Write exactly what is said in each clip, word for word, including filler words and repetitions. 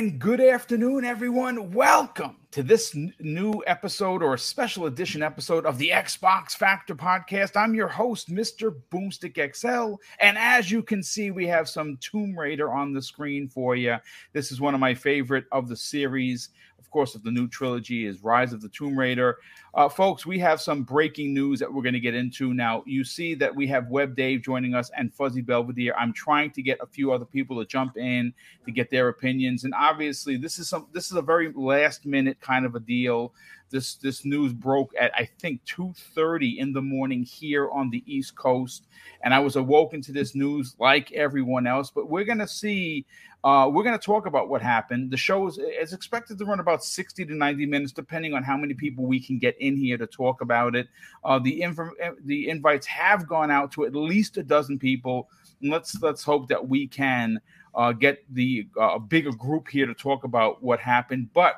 and good afternoon, everyone. Welcome to this n- new episode or special edition episode of the Xbox Factor podcast. I'm your host, Mister Boomstick X L. And as you can see, we have some Tomb Raider on the screen for you. This is one of my favorite of the series. Of course, of the new trilogy is Rise of the Tomb Raider. Uh, folks, we have some breaking news that we're going to get into now. You see that we have Web Dave joining us and Fuzzy Belvedere. I'm trying to get a few other people to jump in to get their opinions. And obviously, this is some this is a very last minute kind of a deal. This this news broke at, I think, two thirty in the morning here on the East Coast. And I was awoken to this news like everyone else. But we're going to see, uh, we're going to talk about what happened. The show is, is expected to run about sixty to ninety minutes, depending on how many people we can get in here to talk about it. Uh, the inf- the invites have gone out to at least a dozen people. And let's, let's hope that we can uh, get the uh, bigger group here to talk about what happened. But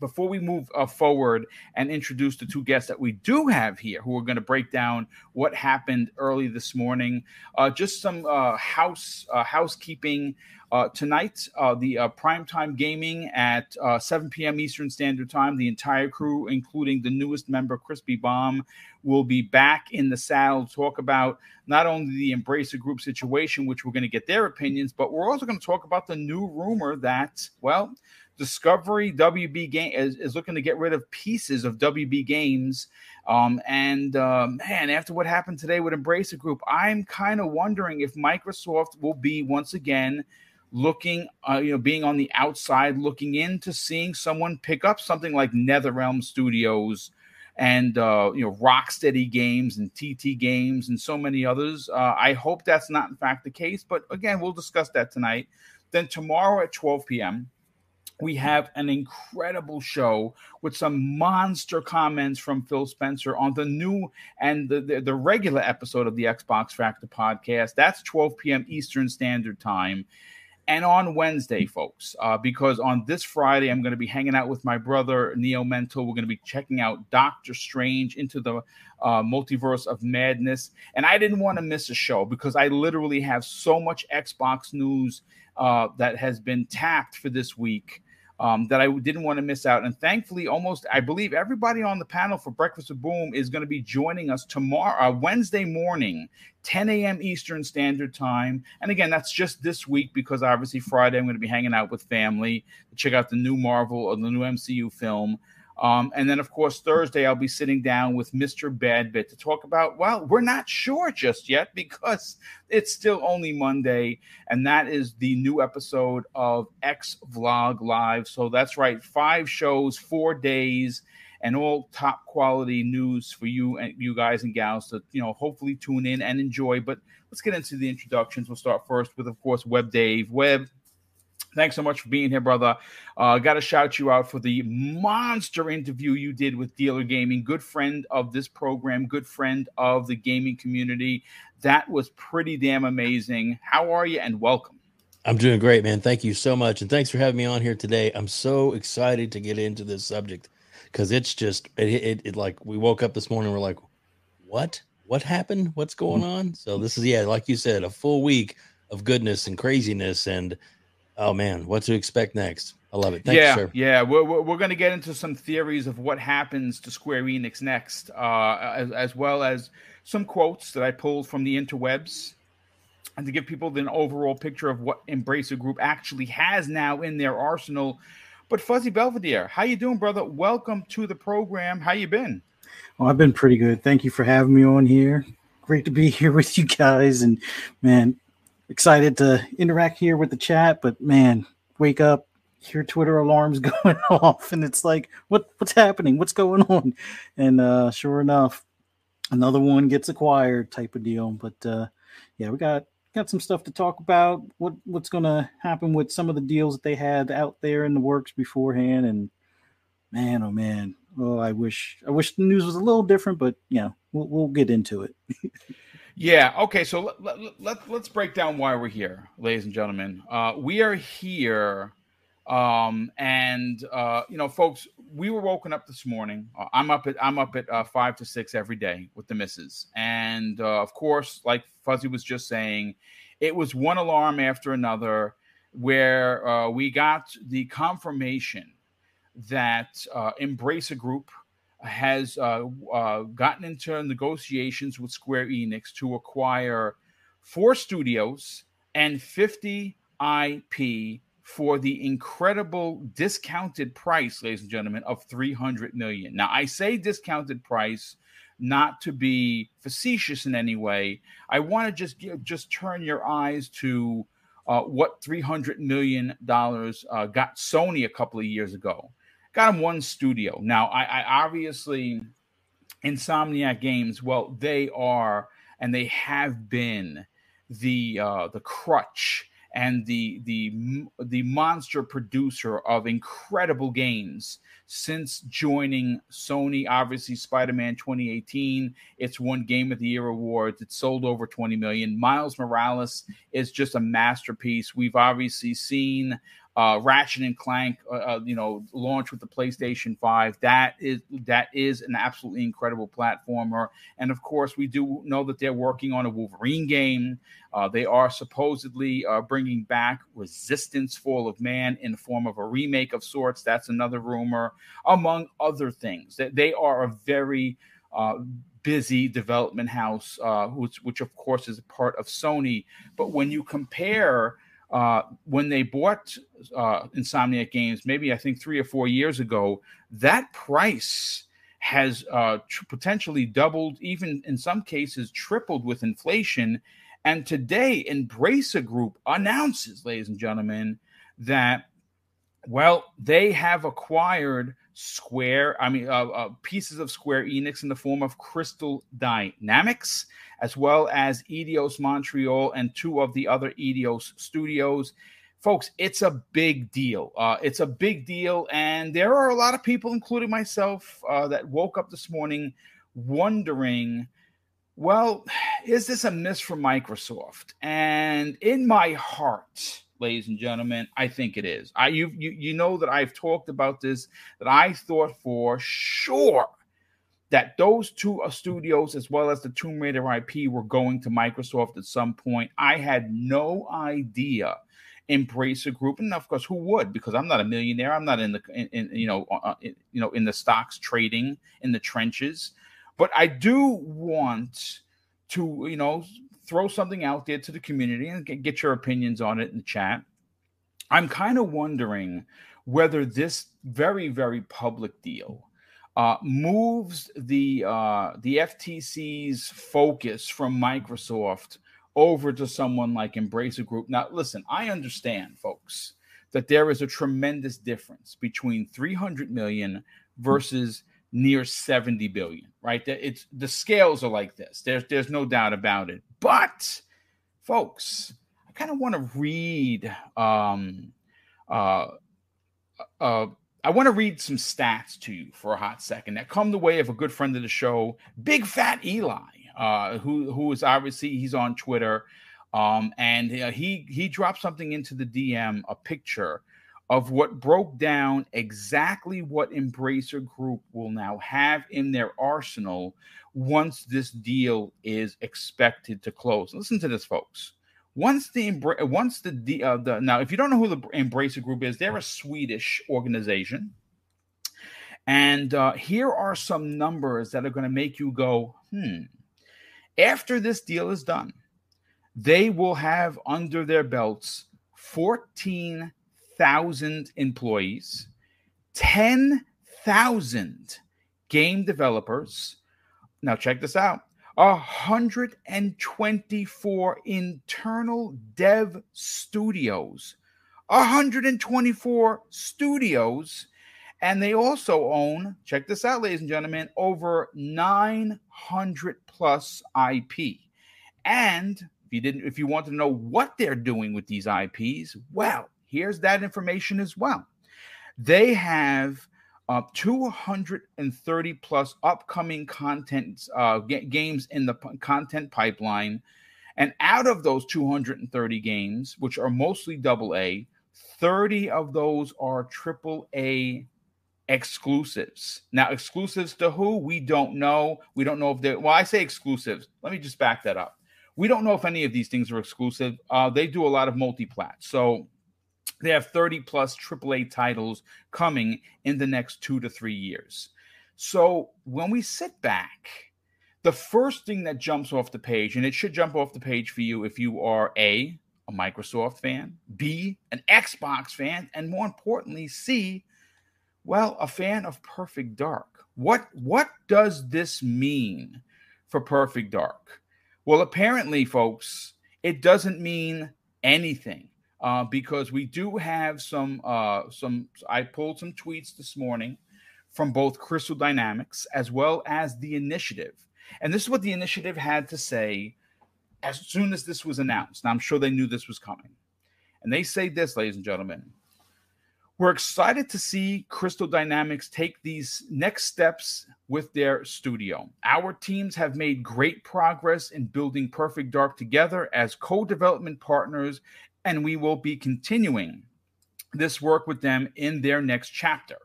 before we move uh, forward and introduce the two guests that we do have here who are going to break down what happened early this morning, uh, just some uh, house uh, housekeeping. Uh, tonight, uh, the uh, primetime gaming at uh, seven p.m. Eastern Standard Time, the entire crew, including the newest member, Crispy Bomb, will be back in the saddle to talk about not only the Embracer Group situation, which we're going to get their opinions, but we're also going to talk about the new rumor that, well, Discovery W B Game is, is looking to get rid of pieces of W B Games. Um, and, uh, man, after what happened today with Embracer Group, I'm kind of wondering if Microsoft will be, once again, looking, uh, you know, being on the outside, looking into seeing someone pick up something like NetherRealm Studios and, uh, you know, Rocksteady Games and T T Games and so many others. Uh, I hope that's not, in fact, the case. But, again, we'll discuss that tonight. Then tomorrow at twelve p.m., we have an incredible show with some monster comments from Phil Spencer on the new and the, the, the regular episode of the Xbox Factor podcast. That's twelve p.m. Eastern Standard Time. And on Wednesday, folks, uh, because on this Friday, I'm going to be hanging out with my brother, Neo Mental. We're going to be checking out Doctor Strange into the uh, multiverse of madness. And I didn't want to miss a show because I literally have so much Xbox news uh, that has been tapped for this week um, that I didn't want to miss out. And thankfully, almost, I believe everybody on the panel for Breakfast with Boom is going to be joining us tomorrow, uh, Wednesday morning, ten a.m. Eastern Standard Time. And again, that's just this week because obviously Friday I'm going to be hanging out with family to check out the new Marvel or the new M C U film. Um, and then, of course, Thursday I'll be sitting down with Mister Badbit to talk about, well, we're not sure just yet because it's still only Monday. And that is the new episode of X Vlog Live. So that's right, five shows, four days. And all top quality news for you and you guys and gals to, you know, hopefully tune in and enjoy. But let's get into the introductions. We'll start first with, of course, Web Dave. Web, thanks so much for being here, brother. Uh, got to shout you out for the monster interview you did with Dealer Gaming. Good friend of this program, good friend of the gaming community. That was pretty damn amazing. How are you? And welcome. I'm doing great, man. Thank you so much. And thanks for having me on here today. I'm so excited to get into this subject. Because it's just, it, it, it like, we woke up this morning, we're like, what? What happened? What's going on? So this is, yeah, like you said, a full week of goodness and craziness. And, oh, man, what to expect next? I love it. Thank yeah, you, sir. Yeah, we're, we're, we're going to get into some theories of what happens to Square Enix next, uh, as, as well as some quotes that I pulled from the interwebs. And to give people an overall picture of what Embracer Group actually has now in their arsenal. But Fuzzy Belvedere, how you doing, brother? Welcome to the program. How you been? Well, I've been pretty good. Thank you for having me on here. Great to be here with you guys. And, man, excited to interact here with the chat. But, man, wake up, hear Twitter alarms going off. And it's like, what what's happening? What's going on? And uh, sure enough, another one gets acquired type of deal. But, uh, yeah, we got... Got some stuff to talk about, what, what's going to happen with some of the deals that they had out there in the works beforehand. And, man, oh, man, oh, I wish I wish the news was a little different, but, you know, we'll, we'll get into it. Yeah, okay, so let, let, let, let's break down why we're here, ladies and gentlemen. Uh, we are here, um, and, uh, you know, folks, we were woken up this morning. Uh, I'm up at I'm up at uh, five to six every day with the missus. And, uh, of course, like Fuzzy was just saying, it was one alarm after another. where uh, we got the confirmation that uh, Embracer Group has uh, uh, gotten into negotiations with Square Enix to acquire four studios and fifty I P for the incredible discounted price, ladies and gentlemen, of three hundred million dollars. Now, I say discounted price not to be facetious in any way. I want to just give, just turn your eyes to uh, what three hundred million dollars uh, got Sony a couple of years ago. Got them one studio. Now, I, I obviously, Insomniac Games, well, they are and they have been the uh, the crutch and the the the monster producer of incredible games since joining Sony. Obviously, Spider-Man twenty eighteen, it's won Game of the Year awards. It's sold over twenty million. Miles Morales is just a masterpiece. We've obviously seen uh, Ratchet and Clank, uh, uh, you know, launch with the PlayStation five. That is that is an absolutely incredible platformer. And of course, we do know that they're working on a Wolverine game. Uh, they are supposedly uh, bringing back Resistance: Fall of Man in the form of a remake of sorts. That's another rumor, among other things. That they are a very uh, busy development house, uh, which, which of course is a part of Sony. But when you compare uh, when they bought uh, Insomniac Games, maybe I think three or four years ago, that price has uh, tr- potentially doubled, even in some cases tripled with inflation. And today, Embracer Group announces, ladies and gentlemen, that, well, they have acquired Square, I mean, uh, uh, pieces of Square Enix in the form of Crystal Dynamics, as well as Eidos Montreal and two of the other Eidos studios. Folks, it's a big deal. Uh, it's a big deal. And there are a lot of people, including myself, uh, that woke up this morning wondering, well, is this a miss for Microsoft? And in my heart, ladies and gentlemen, I think it is. I you you, you know that I've talked about this, that I thought for sure that those two studios, as well as the Tomb Raider I P, were going to Microsoft at some point. I had no idea Embracer Group, and of course, who would? Because I'm not a millionaire. I'm not in the in, in, you know uh, in, you know in the stocks trading in the trenches. But I do want to, you know, throw something out there to the community and get your opinions on it in the chat. I'm kind of wondering whether this very, very public deal uh, moves the uh, the F T C's focus from Microsoft over to someone like Embracer Group. Now, listen, I understand, folks, that there is a tremendous difference between three hundred million versus near seventy billion, right? It's the scales are like this. There's there's no doubt about it. But, folks, I kind of want to read. Um, uh, uh, I want to read some stats to you for a hot second that come the way of a good friend of the show, Big Fat Eli, uh, who who is obviously he's on Twitter, um, and uh, he he dropped something into the D M, a picture of what broke down exactly what Embracer Group will now have in their arsenal once this deal is expected to close. Listen to this, folks. Once the once the uh, the now, if you don't know who the Embracer Group is, they're a Swedish organization, and uh, here are some numbers that are going to make you go, hmm. After this deal is done, they will have under their belts fourteen thousand employees, ten thousand game developers. Now check this out. one hundred twenty-four internal dev studios. one hundred twenty-four studios. And they also own, check this out, ladies and gentlemen, over nine hundred plus I P. And if you didn't, if you want to know what they're doing with these I Ps, well, here's that information as well. They have uh, two hundred thirty plus upcoming content uh, g- games in the p- content pipeline. And out of those two hundred thirty games, which are mostly double A, thirty of those are triple A exclusives. Now, exclusives to who? We don't know. We don't know if they're, well, I say exclusives. Let me just back that up. We don't know if any of these things are exclusive. Uh, they do a lot of multi-plat. So They have thirty plus triple A titles coming in the next two to three years. So when we sit back, the first thing that jumps off the page, and it should jump off the page for you if you are A, a Microsoft fan, B, an Xbox fan, and more importantly, C, well, a fan of Perfect Dark. What, what does this mean for Perfect Dark? Well, apparently, folks, it doesn't mean anything. Uh, because we do have some, uh, some. I pulled some tweets this morning from both Crystal Dynamics as well as The Initiative. And this is what The Initiative had to say as soon as this was announced. Now, I'm sure they knew this was coming. And they say this, ladies and gentlemen. We're excited to see Crystal Dynamics take these next steps with their studio. Our teams have made great progress in building Perfect Dark together as co-development partners, and we will be continuing this work with them in their next chapter.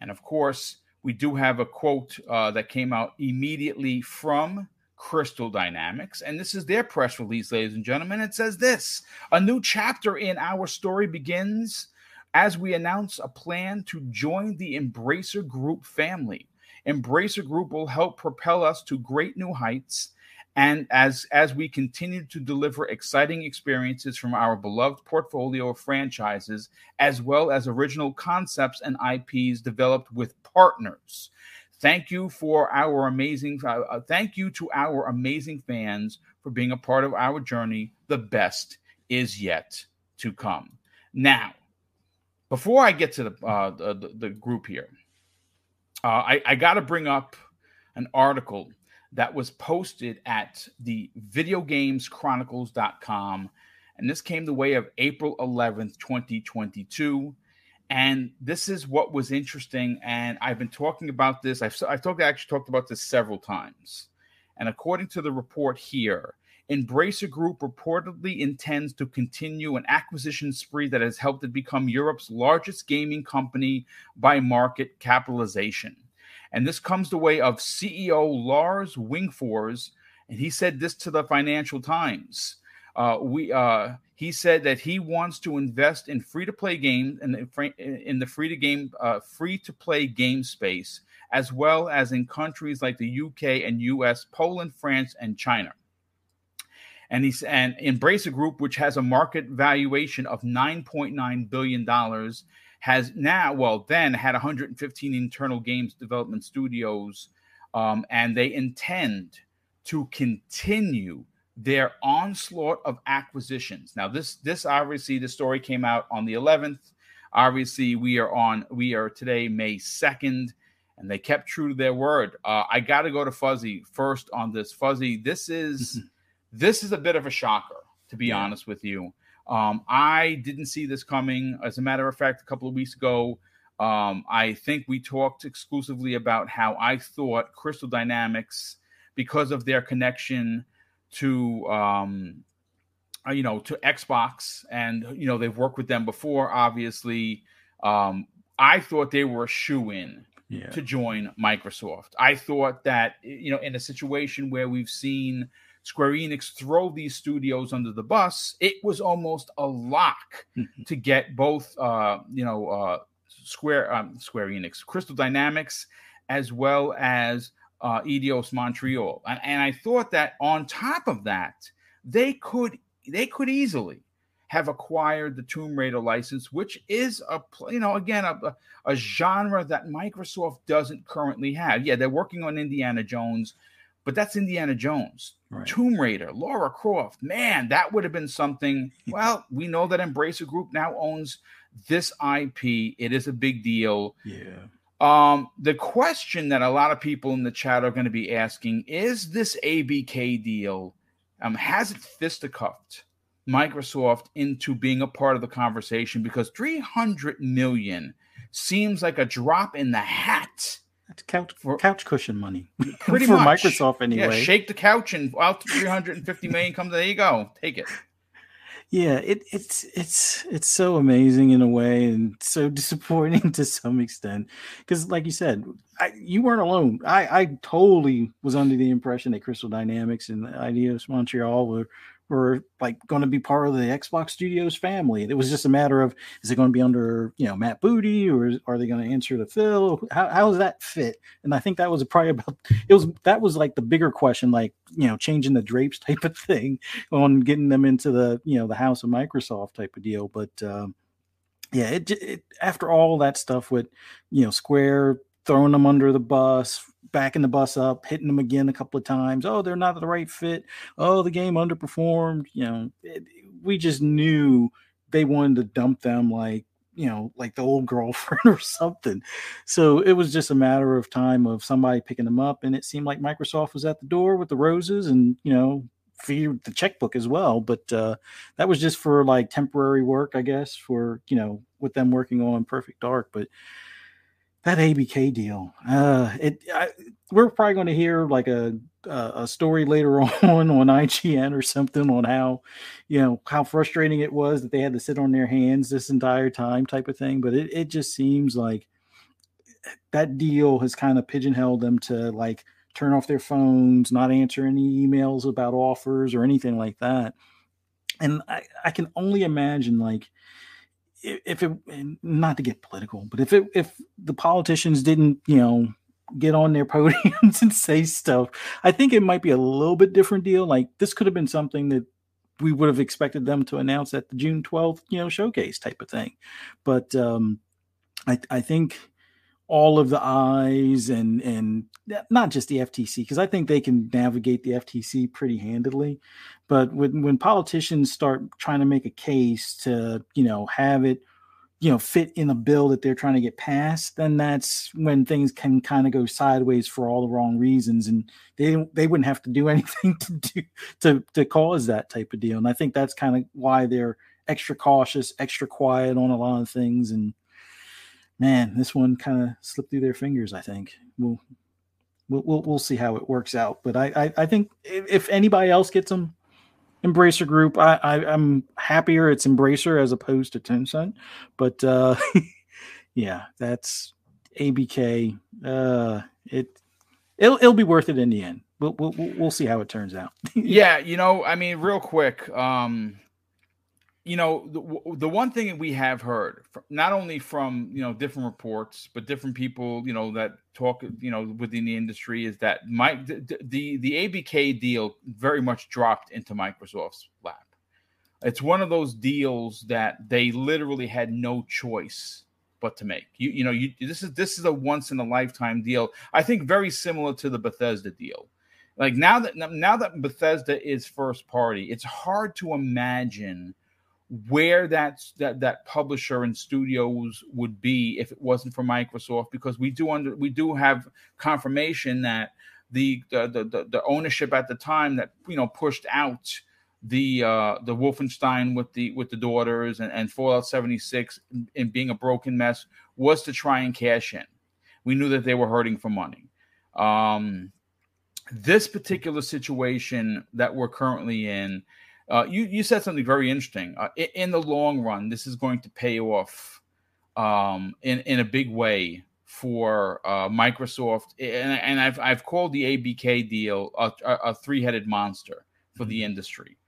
And of course, we do have a quote uh, that came out immediately from Crystal Dynamics, and this is their press release, ladies and gentlemen. It says this: a new chapter in our story begins as we announce a plan to join the Embracer Group family. Embracer Group will help propel us to great new heights, and as, as we continue to deliver exciting experiences from our beloved portfolio of franchises, as well as original concepts and I Ps developed with partners. Thank you for our amazing, uh, thank you to our amazing fans for being a part of our journey. The best is yet to come. Now, before I get to the uh, the, the group here, uh, I, I got to bring up an article that was posted at the video games chronicles dot com. And this came the way of April eleventh, twenty twenty-two. And this is what was interesting. And I've been talking about this. I've, I've talked, I actually talked about this several times. And according to the report here, Embracer Group reportedly intends to continue an acquisition spree that has helped it become Europe's largest gaming company by market capitalization. And this comes the way of C E O Lars Wingefors, and he said this to the Financial Times. Uh, we uh, he said that he wants to invest in free-to-play games and in the free to game uh, free-to-play game space, as well as in countries like the U K and U S, Poland, France, and China. And he's and Embracer Group, which has a market valuation of nine point nine billion dollars. Has now, well, then had one hundred fifteen internal games development studios, um, and they intend to continue their onslaught of acquisitions. Now, this this obviously, the story came out on the eleventh. Obviously, we are on we are today May second, and they kept true to their word. Uh, I got to go to Fuzzy first on this. Fuzzy, this is this is a bit of a shocker, to be yeah. honest with you. Um, I didn't see this coming. As a matter of fact, a couple of weeks ago, um, I think we talked exclusively about how I thought Crystal Dynamics, because of their connection to, um, you know, to Xbox, and, you know, they've worked with them before, obviously, um, I thought they were a shoo-in yeah. to join Microsoft. I thought that, you know, in a situation where we've seen Square Enix throw these studios under the bus, it was almost a lock to get both, uh, you know, uh, Square um, Square Enix, Crystal Dynamics, as well as uh, Eidos Montreal. And, and I thought that on top of that, they could they could easily have acquired the Tomb Raider license, which is, a you know, again, a, a genre that Microsoft doesn't currently have. Yeah, they're working on Indiana Jones, but that's Indiana Jones, right. Tomb Raider, Lara Croft. Man, that would have been something. Well, we know that Embracer Group now owns this I P. It is a big deal. Yeah. Um, the question that a lot of people in the chat are going to be asking is: this A B K deal, um, has it fisticuffed Microsoft into being a part of the conversation? Because three hundred million dollars seems like a drop in the hat. Couch, for, couch cushion money, pretty for much. Microsoft anyway. Yeah, shake the couch and out three hundred fifty million comes. There you go, take it. Yeah, it, it's it's it's so amazing in a way, and so disappointing to some extent. Because, like you said, I, you weren't alone. I, I totally was under the impression that Crystal Dynamics and Eidos Montreal were were like going to be part of the Xbox Studios family. It was just a matter of, is it going to be under, you know, Matt Booty, or is, are they going to answer to Phil? How, how does that fit? And I think that was probably about, it was, that was like the bigger question, like, you know, changing the drapes type of thing on getting them into the, you know, the house of Microsoft type of deal. But um, yeah, it, it after all that stuff with, you know, Square throwing them under the bus, backing the bus up, hitting them again a couple of times. Oh, they're not the right fit. Oh, the game underperformed. You know, it, we just knew they wanted to dump them like, you know, like the old girlfriend or something. So it was just a matter of time of somebody picking them up. And it seemed like Microsoft was at the door with the roses and, you know, feared the checkbook as well. But uh, that was just for like temporary work, I guess, for, you know, with them working on Perfect Dark. But that A B K deal, uh, it I, we're probably going to hear like a a story later on on I G N or something on how, you know, how frustrating it was that they had to sit on their hands this entire time type of thing. But it, it just seems like that deal has kind of pigeonholed them to like turn off their phones, not answer any emails about offers or anything like that. And I, I can only imagine like, if it, not to get political, but if it, if the politicians didn't, you know, get on their podiums and say stuff, I think it might be a little bit different deal. Like this could have been something that we would have expected them to announce at the June twelfth, you know, showcase type of thing. But um, I, I think all of the eyes and, and not just the F T C, because I think they can navigate the F T C pretty handily. But when, when politicians start trying to make a case to, you know, have it, you know, fit in a bill that they're trying to get passed, then that's when things can kind of go sideways for all the wrong reasons. And they they wouldn't have to do anything to do to, to cause that type of deal. And I think that's kind of why they're extra cautious, extra quiet on a lot of things. And man, this one kind of slipped through their fingers, I think. We'll, we'll, we'll see how it works out. But I, I, I think if anybody else gets them, Embracer Group, I, I, I'm happier it's Embracer as opposed to Tencent. But, uh, yeah, that's A B K. Uh, it, it'll, it'll be worth it in the end. We'll, we'll, we'll see how it turns out. Yeah, you know, I mean, real quick, um... you know, the, the one thing that we have heard, not only from, you know, different reports, but different people, you know, that talk, you know, within the industry, is that my, the, the, the A B K deal very much dropped into Microsoft's lap. It's one of those deals that they literally had no choice but to make. You, you know, you, this is, this is a once in a lifetime deal. I think very similar to the Bethesda deal. Like now that, now that Bethesda is first party, it's hard to imagine where that's, that that publisher and studios would be if it wasn't for Microsoft, because we do under we do have confirmation that the the the, the ownership at the time that, you know, pushed out the uh, the Wolfenstein with the with the daughters and, and Fallout seventy-six and being a broken mess was to try and cash in. We knew that they were hurting for money. Um, this particular situation that we're currently in. Uh, you, you said something very interesting. Uh, in, in the long run, this is going to pay off um, in, in a big way for uh, Microsoft. And, and I've I've called the A B K deal a, a three-headed monster for the industry.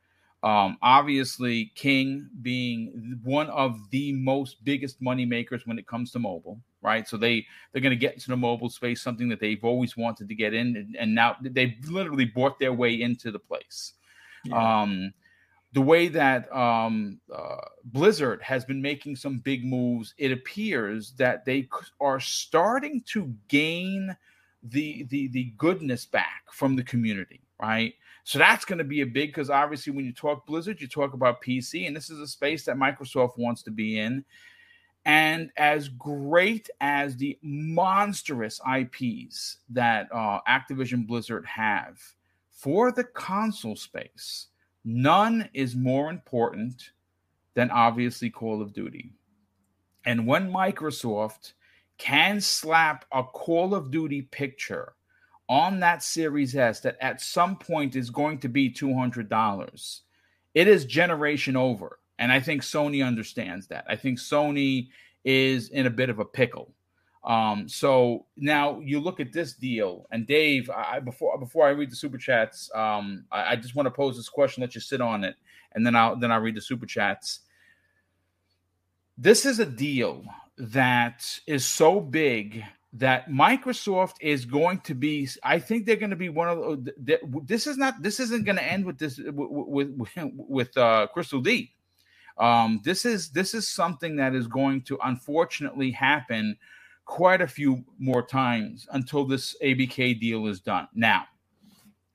Um, obviously, King being one of the most biggest moneymakers when it comes to mobile, right? So they, they're going to get into the mobile space, something that they've always wanted to get in. And, and now they literally bought their way into the place. Yeah. Um, The way that um, uh, Blizzard has been making some big moves, it appears that they are starting to gain the the, the goodness back from the community, right? So that's going to be a big, because obviously when you talk Blizzard, you talk about P C, and this is a space that Microsoft wants to be in. And as great as the monstrous I Ps that uh, Activision Blizzard have for the console space, none is more important than obviously Call of Duty. And when Microsoft can slap a Call of Duty picture on that Series S that at some point is going to be two hundred dollars, it is generation over. And I think Sony understands that. I think Sony is in a bit of a pickle. Um, so now you look at this deal, and Dave, I, before before I read the super chats, um, I, I just want to pose this question, let you sit on it, and then I'll then I'll read the super chats. This is a deal that is so big that Microsoft is going to be. I think they're going to be one of the, this is not this isn't going to end with this with with, with uh, Crystal D. Um, this is this is something that is going to unfortunately happen quite a few more times until this A B K deal is done. Now,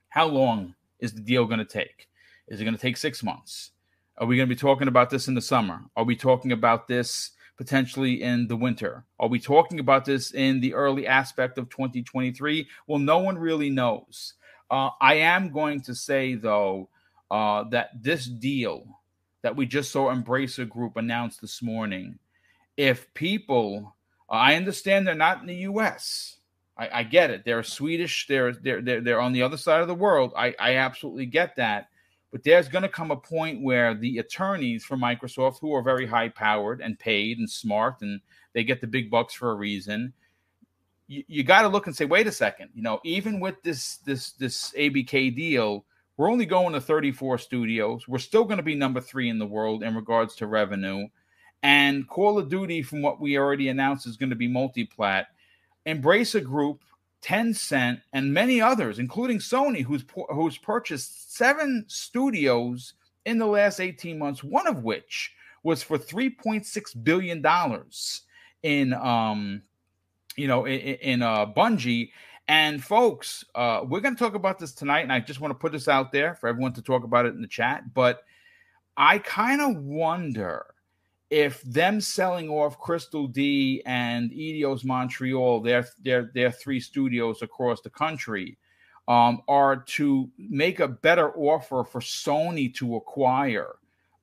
how long is the deal going to take? Is it going to take six months? Are we going to be talking about this in the summer? Are we talking about this potentially in the winter? Are we talking about this in the early aspect of twenty twenty-three? Well, no one really knows. Uh, I am going to say, though, uh, that this deal that we just saw Embracer Group announce this morning, if people... I understand they're not in the U S. I, I get it. They're Swedish. They're, they're they're they're on the other side of the world. I, I absolutely get that. But there's going to come a point where the attorneys from Microsoft, who are very high-powered and paid and smart, and they get the big bucks for a reason, you, you got to look and say, wait a second. You know, even with this this this A B K deal, we're only going to thirty-four studios. We're still going to be number three in the world in regards to revenue. And Call of Duty, from what we already announced, is going to be multi-plat. Embracer Group, Tencent, and many others, including Sony, who's who's purchased seven studios in the last eighteen months, one of which was for three point six billion dollars in, um, you know, in, in uh, Bungie. And folks, uh, we're going to talk about this tonight, and I just want to put this out there for everyone to talk about it in the chat. But I kind of wonder... if them selling off Crystal D and Eidos Montreal, their their their three studios across the country, um, are to make a better offer for Sony to acquire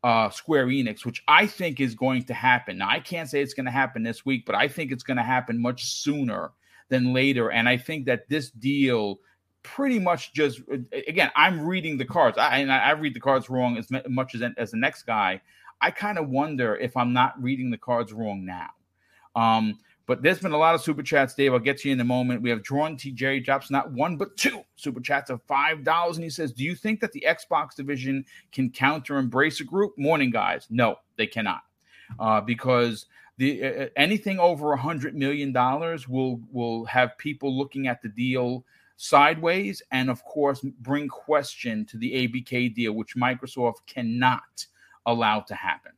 uh, Square Enix, which I think is going to happen. Now, I can't say it's going to happen this week, but I think it's going to happen much sooner than later. And I think that this deal pretty much just, again, I'm reading the cards. I, and I read the cards wrong as much as as the next guy. I kind of wonder if I'm not reading the cards wrong now. Um, but there's been a lot of super chats, Dave. I'll get to you in a moment. We have Drawn T J drops not one, but two super chats of five dollars. And he says, do you think that the Xbox division can counter Embracer Group? Morning, guys. No, they cannot. Uh, because the uh, anything over one hundred million dollars will, will have people looking at the deal sideways and, of course, bring question to the A B K deal, which Microsoft cannot allowed to happen.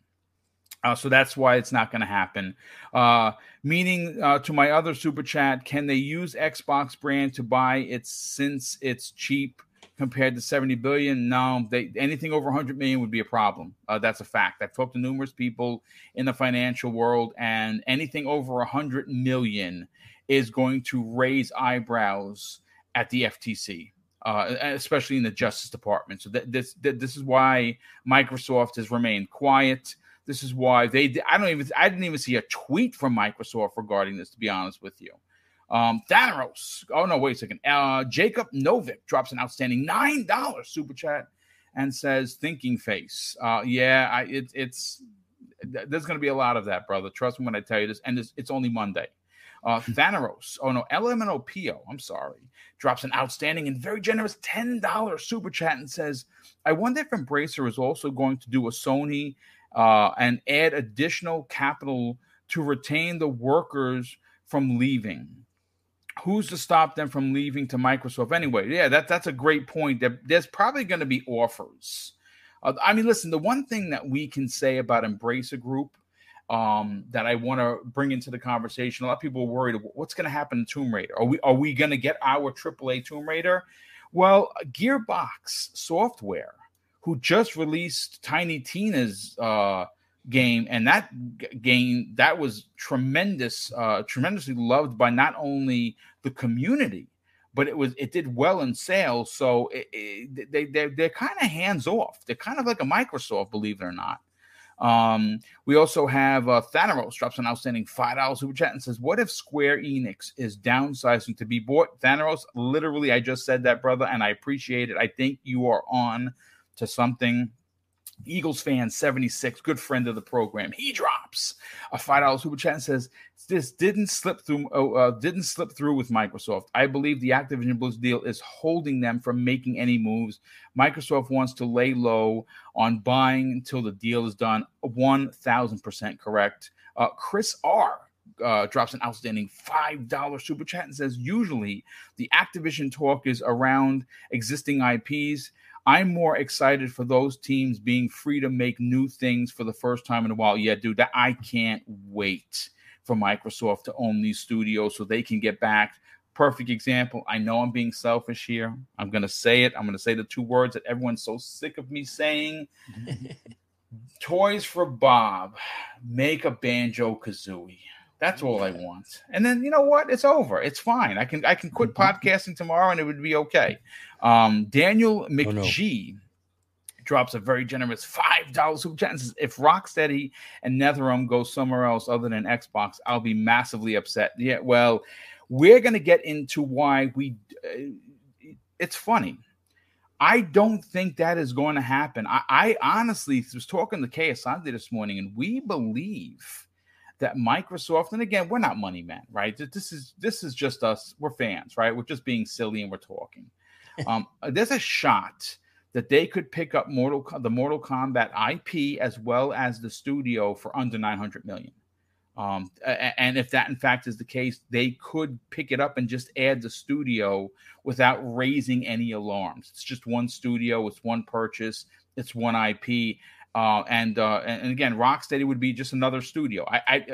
Uh, so that's why it's not going to happen. Uh, meaning uh, to my other super chat, can they use Xbox brand to buy it since it's cheap compared to seventy billion dollars? No, they, anything over one hundred million dollars would be a problem. Uh, that's a fact. I've talked to numerous people in the financial world, and anything over one hundred million dollars is going to raise eyebrows at the F T C. Uh, especially in the Justice Department. So th- this th- this is why Microsoft has remained quiet. This is why they d- I don't even I didn't even see a tweet from Microsoft regarding this, to be honest with you. Um, Thanos. Oh no, wait a second. Uh, Jacob Novik drops an outstanding nine dollar super chat and says, "Thinking face." Uh, yeah, I, it, it's th- there's going to be a lot of that, brother. Trust me when I tell you this. And it's, it's only Monday. Uh, Thanaros, oh no, L M N O P O, I'm sorry, drops an outstanding and very generous ten dollars super chat and says, I wonder if Embracer is also going to do a Sony uh, and add additional capital to retain the workers from leaving. Who's to stop them from leaving to Microsoft? Anyway, yeah, that, that's a great point. There, there's probably going to be offers. Uh, I mean, listen, the one thing that we can say about Embracer Group Um, that I want to bring into the conversation. A lot of people are worried, what's going to happen to Tomb Raider? Are we are we going to get our triple A Tomb Raider? Well, Gearbox Software, who just released Tiny Tina's uh, game, and that g- game that was tremendous, uh, tremendously loved by not only the community, but it was it did well in sales. So it, it, they they they're kind of hands off. They're kind of like a Microsoft, believe it or not. Um, we also have uh, Thanaros drops an outstanding five dollars super chat and says, what if Square Enix is downsizing to be bought? Thanaros, literally, I just said that, brother, and I appreciate it. I think you are on to something. Eagles fan seventy-six, good friend of the program. He drops a five dollars super chat and says, "This didn't slip through. Uh, didn't slip through with Microsoft. I believe the Activision Blizzard deal is holding them from making any moves. Microsoft wants to lay low on buying until the deal is done." One thousand percent correct. Uh, Chris R. Uh, drops an outstanding five dollars super chat and says, usually the Activision talk is around existing I Ps. I'm more excited for those teams being free to make new things for the first time in a while. Yeah, dude, that I can't wait for Microsoft to own these studios so they can get back. Perfect example. I know I'm being selfish here. I'm going to say it. I'm going to say the two words that everyone's so sick of me saying. Toys for Bob. Make a Banjo-Kazooie. That's all I want. And then, you know what? It's over. It's fine. I can I can quit podcasting tomorrow and it would be okay. Um, Daniel McGee oh, no. drops a very generous five dollars super chat and says, if Rocksteady and NetherRealm go somewhere else other than Xbox, I'll be massively upset. Yeah, well, we're going to get into why we uh, – it's funny. I don't think that is going to happen. I, I honestly was talking to K Asante this morning, and we believe – that Microsoft, and again, we're not money men, right? This is this is just us. We're fans, right? We're just being silly and we're talking. Um, there's a shot that they could pick up Mortal the Mortal Kombat I P as well as the studio for under nine hundred million dollars. Um, and if that, in fact, is the case, they could pick it up and just add the studio without raising any alarms. It's just one studio. It's one purchase. It's one I P. Uh, and, uh, and again, Rocksteady would be just another studio. I, I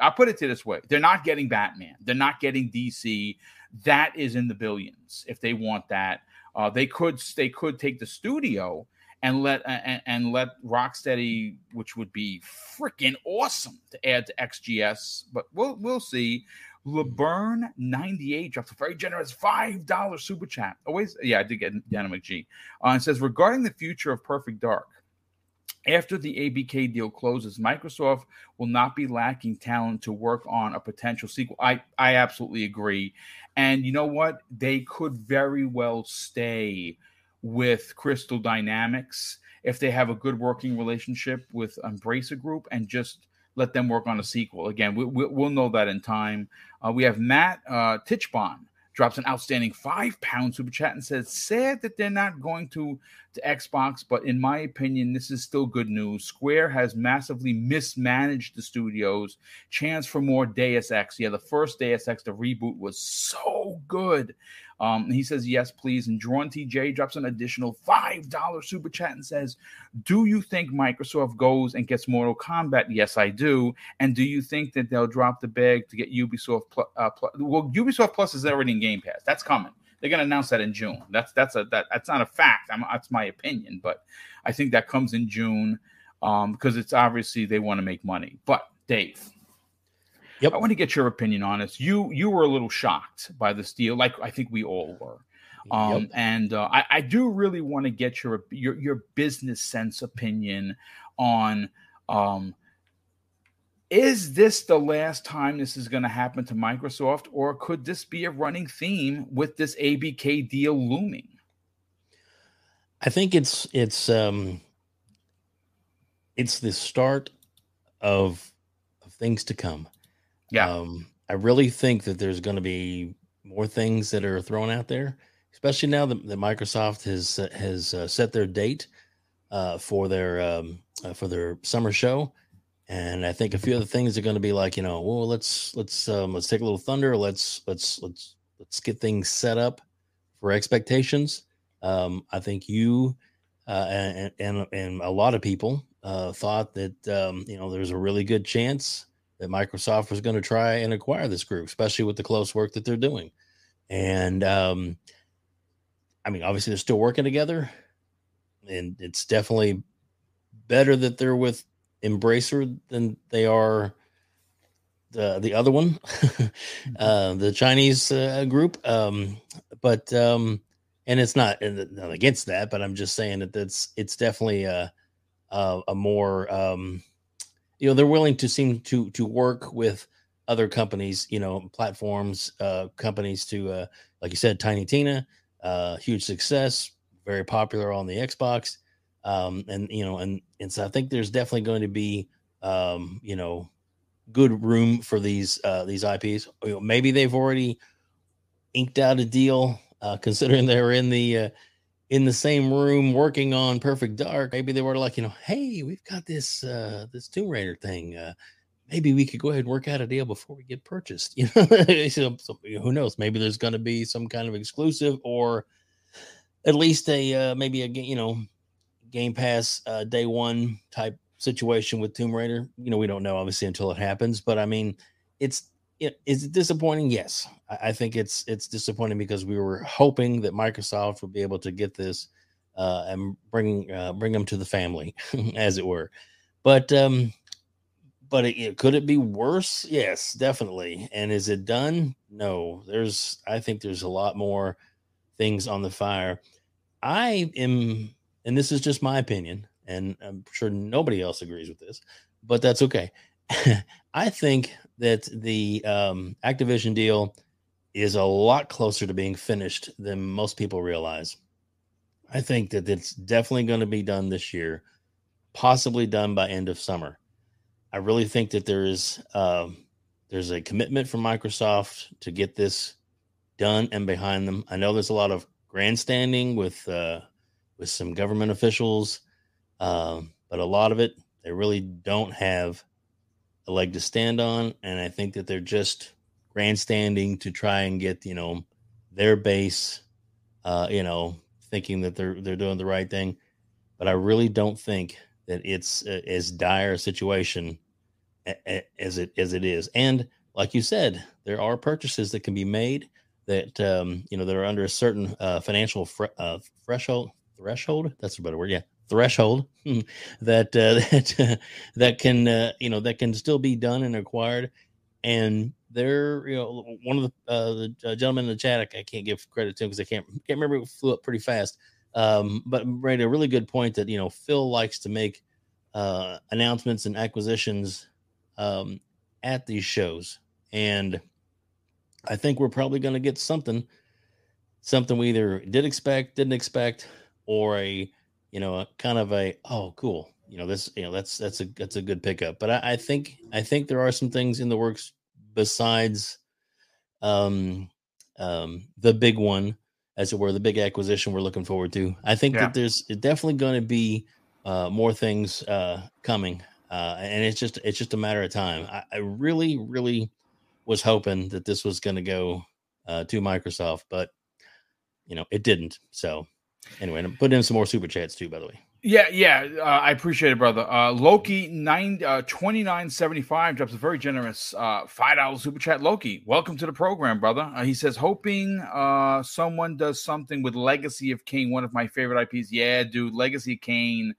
I put it to this way. They're not getting Batman. They're not getting D C. That is in the billions if they want that. Uh, they could they could take the studio and let and, and let Rocksteady, which would be freaking awesome to add to X G S. But we'll we'll see. LeBurn ninety-eight drops a very generous five dollars super chat. Always, yeah, I did get Daniel McGee. Uh, it says, regarding the future of Perfect Dark, after the A B K deal closes, Microsoft will not be lacking talent to work on a potential sequel. I, I absolutely agree. And you know what? They could very well stay with Crystal Dynamics if they have a good working relationship with Embracer Group and just let them work on a sequel. Again, we, we, we'll know that in time. Uh, we have Matt uh, Tichbon. Drops an outstanding five pound super chat and says, sad that they're not going to, to Xbox, but in my opinion, this is still good news. Square has massively mismanaged the studios. Chance for more Deus Ex. Yeah, the first Deus Ex, the reboot, was so good. Um, he says, yes, please. And Drawn T J drops an additional five dollars super chat and says, do you think Microsoft goes and gets Mortal Kombat? Yes, I do. And do you think that they'll drop the bag to get Ubisoft Plus? Uh, Plus? Well, Ubisoft Plus is already in Game Pass. That's coming. They're going to announce that in June. That's that's a that, that's not a fact. I'm, that's my opinion. But I think that comes in June um, because it's obviously they want to make money. But, Dave. Yep. I want to get your opinion on this. You you were a little shocked by this deal, like I think we all were. Um, yep. And uh, I, I do really want to get your your, your business sense opinion on um, is this the last time this is going to happen to Microsoft, or could this be a running theme with this A B K deal looming? I think it's it's um, it's the start of of things to come. Yeah, um, I really think that there's going to be more things that are thrown out there, especially now that, that Microsoft has uh, has uh, set their date uh, for their um, uh, for their summer show, and I think a few other things are going to be like, you know, well, let's let's um, let's take a little thunder, let's let's let's let's get things set up for expectations. Um, I think you uh, and, and and a lot of people uh, thought that um, you know there's a really good chance that Microsoft was going to try and acquire this group, especially with the close work that they're doing. And um, I mean, obviously they're still working together, and it's definitely better that they're with Embracer than they are the, the other one, uh, the Chinese uh, group. Um, but, um, and it's not, not against that, but I'm just saying that that's, it's definitely a, a, a more, um, you know, they're willing to seem to to work with other companies, you know, platforms, uh, companies to, uh, like you said, Tiny Tina, uh, huge success, very popular on the Xbox. Um, and, you know, and, and so I think there's definitely going to be, um, you know, good room for these, uh, these I Ps. Maybe they've already inked out a deal, uh, considering they're in the, uh, in the same room working on Perfect Dark. Maybe they were like, you know, hey, we've got this, uh, this Tomb Raider thing. Uh, maybe we could go ahead and work out a deal before we get purchased. You know, so, so, who knows? Maybe there's going to be some kind of exclusive, or at least a, uh, maybe a, you know, Game Pass, uh, day one type situation with Tomb Raider. You know, we don't know obviously until it happens, but I mean, it's, it, is it disappointing? Yes. I, I think it's, it's disappointing because we were hoping that Microsoft would be able to get this, uh, and bring, uh, bring them to the family as it were. But, um, but it, it, could it be worse? Yes, definitely. And is it done? No, there's, I think there's a lot more things on the fire. I am, and this is just my opinion, and I'm sure nobody else agrees with this, but that's okay. I think that the um, Activision deal is a lot closer to being finished than most people realize. I think that it's definitely going to be done this year, possibly done by end of summer. I really think that there is uh, there's a commitment from Microsoft to get this done and behind them. I know there's a lot of grandstanding with uh, with some government officials, uh, but a lot of it, they really don't have a leg to stand on. And I think that they're just grandstanding to try and get, you know, their base, uh, you know, thinking that they're, they're doing the right thing. But I really don't think that it's a, as dire a situation a, a, as it, as it is. And like you said, there are purchases that can be made that, um, you know, that are under a certain uh, financial fre- uh, threshold threshold. That's a better word. Yeah. Threshold that, uh, that, uh, that can, uh, you know, that can still be done and acquired. And there, you know, one of the, uh, the gentlemen in the chat, I, I can't give credit to him because I can't, can't remember. It flew up pretty fast. Um, but made a really good point that, you know, Phil likes to make, uh, announcements and acquisitions, um, at these shows. And I think we're probably going to get something, something we either did expect, didn't expect, or a, you know, a kind of a, oh, cool. You know, this, you know, that's, that's a, that's a good pickup. But I, I think, I think there are some things in the works besides, um, um, the big one, as it were, the big acquisition we're looking forward to. I think yeah. that there's definitely going to be, uh, more things, uh, coming. Uh, and it's just, it's just a matter of time. I, I really, really was hoping that this was going to go, uh, to Microsoft, but you know, it didn't. So, anyway, and I'm putting in some more super chats too, by the way. Yeah, yeah, uh, I appreciate it, brother. Uh, Loki nine uh, twenty nine seventy five drops a very generous uh, five dollar super chat. Loki, welcome to the program, brother. Uh, he says, hoping uh, someone does something with Legacy of Kain, one of my favorite I Ps. Yeah, dude, Legacy of Kain.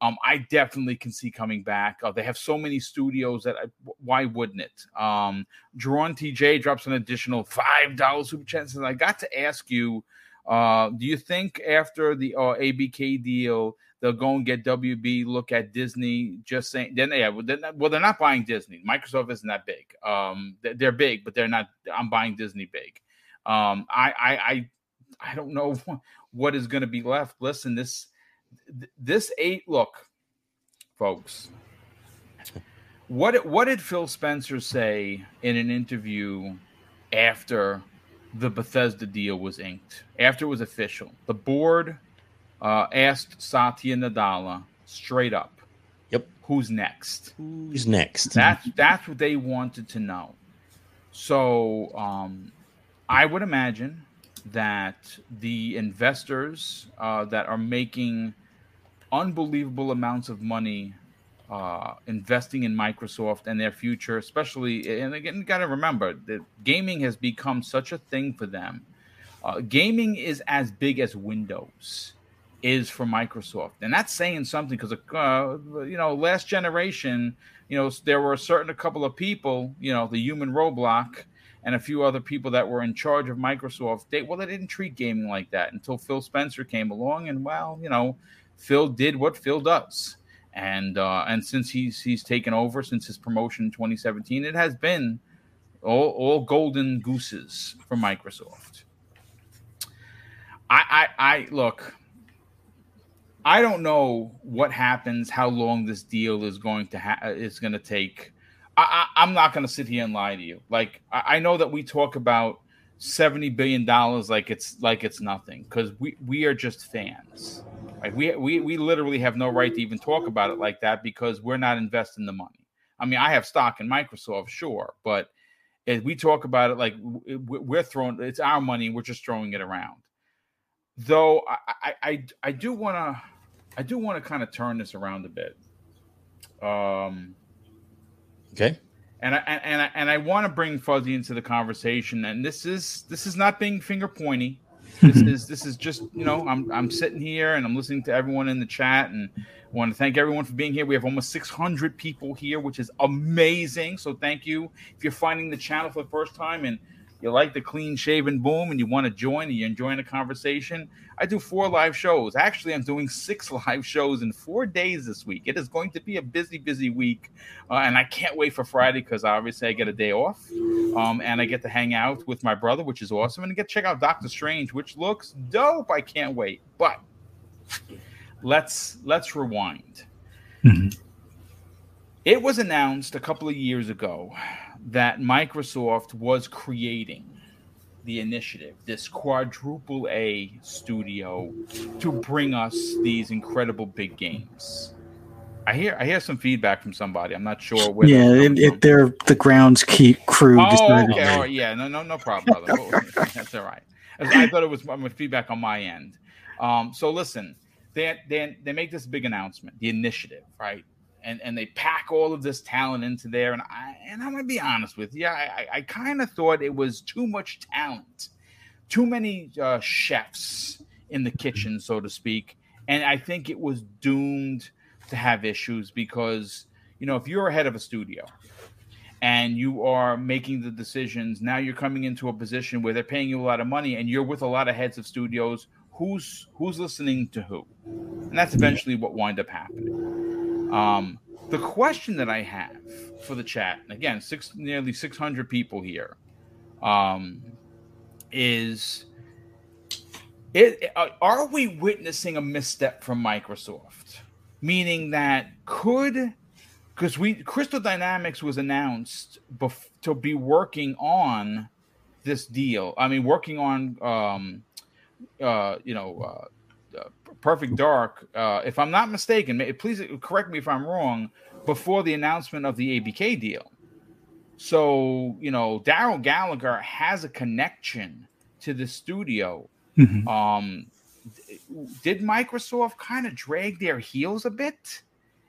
Um, I definitely can see coming back. Uh, they have so many studios that I, why wouldn't it? Um, Jerron T J drops an additional five dollar super chat and says, I got to ask you. Uh, do you think after the uh, A B K deal, they'll go and get W B, look at Disney, just saying, then they have, well, they're not, well, they're not buying Disney. Microsoft isn't that big. Um, they're big, but they're not, I'm buying Disney big. Um, I, I, I, I don't know what is going to be left. Listen, this, this eight, look, folks, what, what did Phil Spencer say in an interview after the Bethesda deal was inked, after it was official? The board uh, asked Satya Nadella straight up, "Yep, who's next? Who's next?" That's that's what they wanted to know. So um, I would imagine that the investors uh, that are making unbelievable amounts of money uh, investing in Microsoft and their future, especially, and again, you got to remember that gaming has become such a thing for them. Uh, gaming is as big as Windows is for Microsoft. And that's saying something because, uh, you know, last generation, you know, there were a certain a couple of people, you know, the human Roblox and a few other people that were in charge of Microsoft. They, well, they didn't treat gaming like that until Phil Spencer came along. And, well, you know, Phil did what Phil does. And uh, and since he's he's taken over, since his promotion in twenty seventeen, it has been all, all golden gooses for Microsoft. I, I I look, I don't know what happens, how long this deal is going to ha- is going to take. I, I, I'm not going to sit here and lie to you. Like I, I know that we talk about seventy billion dollars like it's like it's nothing, because we, we are just fans. Like we, we we literally have no right to even talk about it like that, because we're not investing the money. I mean, I have stock in Microsoft, sure, but if we talk about it like we're throwing, it's our money, we're just throwing it around. Though I I I do want to I do want to kind of turn this around a bit. Um. Okay. And I and I and I want to bring Fuzzy into the conversation. And this is this is not being finger pointy. This is this is just, you know, I'm I'm sitting here and I'm listening to everyone in the chat, and I want to thank everyone for being here. We have almost six hundred people here, which is amazing. So thank you. If you're finding the channel for the first time and you like the clean shaven boom and you want to join and you're enjoying the conversation, I do four live shows. Actually, I'm doing six live shows in four days this week. It is going to be a busy, busy week. Uh, and I can't wait for Friday, because obviously I get a day off. Um, and I get to hang out with my brother, which is awesome. And I get to check out Doctor Strange, which looks dope. I can't wait. But let's, let's rewind. Mm-hmm. It was announced a couple of years ago that Microsoft was creating The Initiative, this quadruple A studio, to bring us these incredible big games. I hear I hear some feedback from somebody. I'm not sure where. Yeah, it, it, they're the grounds keep crew. Oh, okay. All right. Yeah, no, no, no problem, brother. That's all right. I thought it was feedback on my end. Um, so listen, they they they make this big announcement, The Initiative, right? And and they pack all of this talent into there. And, I, and I'm going to be honest with you. I, I, I kind of thought it was too much talent, too many uh, chefs in the kitchen, so to speak. And I think it was doomed to have issues, because, you know, if you're a head of a studio and you are making the decisions, now you're coming into a position where they're paying you a lot of money and you're with a lot of heads of studios. Who's, who's listening to who? And that's eventually what wound up happening. Um, the question that I have for the chat, again, six nearly six hundred people here, um, is: it are we witnessing a misstep from Microsoft? Meaning that could, because we Crystal Dynamics was announced bef- to be working on this deal. I mean, working on, um, uh, you know. Uh, Perfect Dark, uh, if I'm not mistaken, please correct me if I'm wrong, before the announcement of the A B K deal. So, you know, Darrell Gallagher has a connection to the studio. Mm-hmm. Um, did Microsoft kind of drag their heels a bit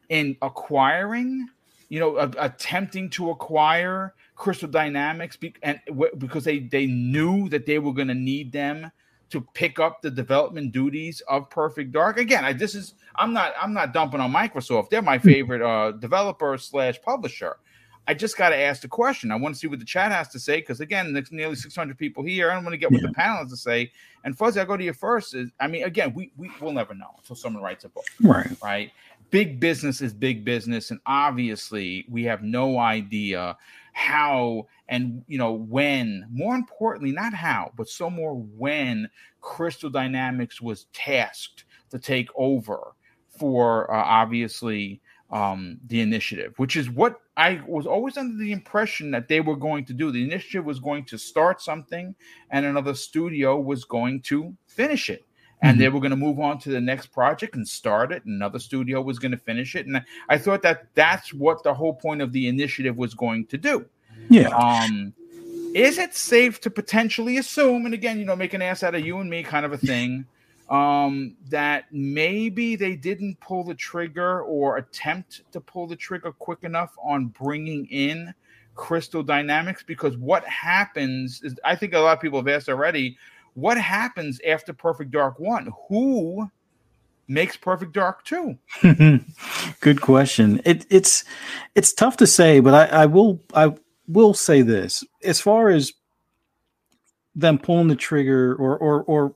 in acquiring, you know, a- attempting to acquire Crystal Dynamics be- and w- because they, they knew that they were going to need them to pick up the development duties of Perfect Dark? Again, I, this is I'm not I'm not dumping on Microsoft. They're my favorite uh, developer slash publisher. I just got to ask the question. I want to see what the chat has to say, because again, there's nearly six hundred people here. I don't want to get what yeah. the panel has to say. And Fuzzy, I'll go to you first. I mean, again, we, we we'll never know until someone writes a book, right? Right. Big business is big business, and obviously, we have no idea how and, you know, when, more importantly, not how, but so more when Crystal Dynamics was tasked to take over for, uh, obviously, um, The Initiative, which is what I was always under the impression that they were going to do. The Initiative was going to start something, and another studio was going to finish it. And mm-hmm. they were going to move on to the next project and start it. Another studio was going to finish it. And I thought that that's what the whole point of The Initiative was going to do. Yeah. Um, is it safe to potentially assume, and again, you know, make an ass out of you and me kind of a thing, um, that maybe they didn't pull the trigger or attempt to pull the trigger quick enough on bringing in Crystal Dynamics? Because what happens is, I think a lot of people have asked already, what happens after Perfect Dark one? Who makes Perfect Dark two? Good question. It, it's it's tough to say, but I, I will I will say this: as far as them pulling the trigger or or or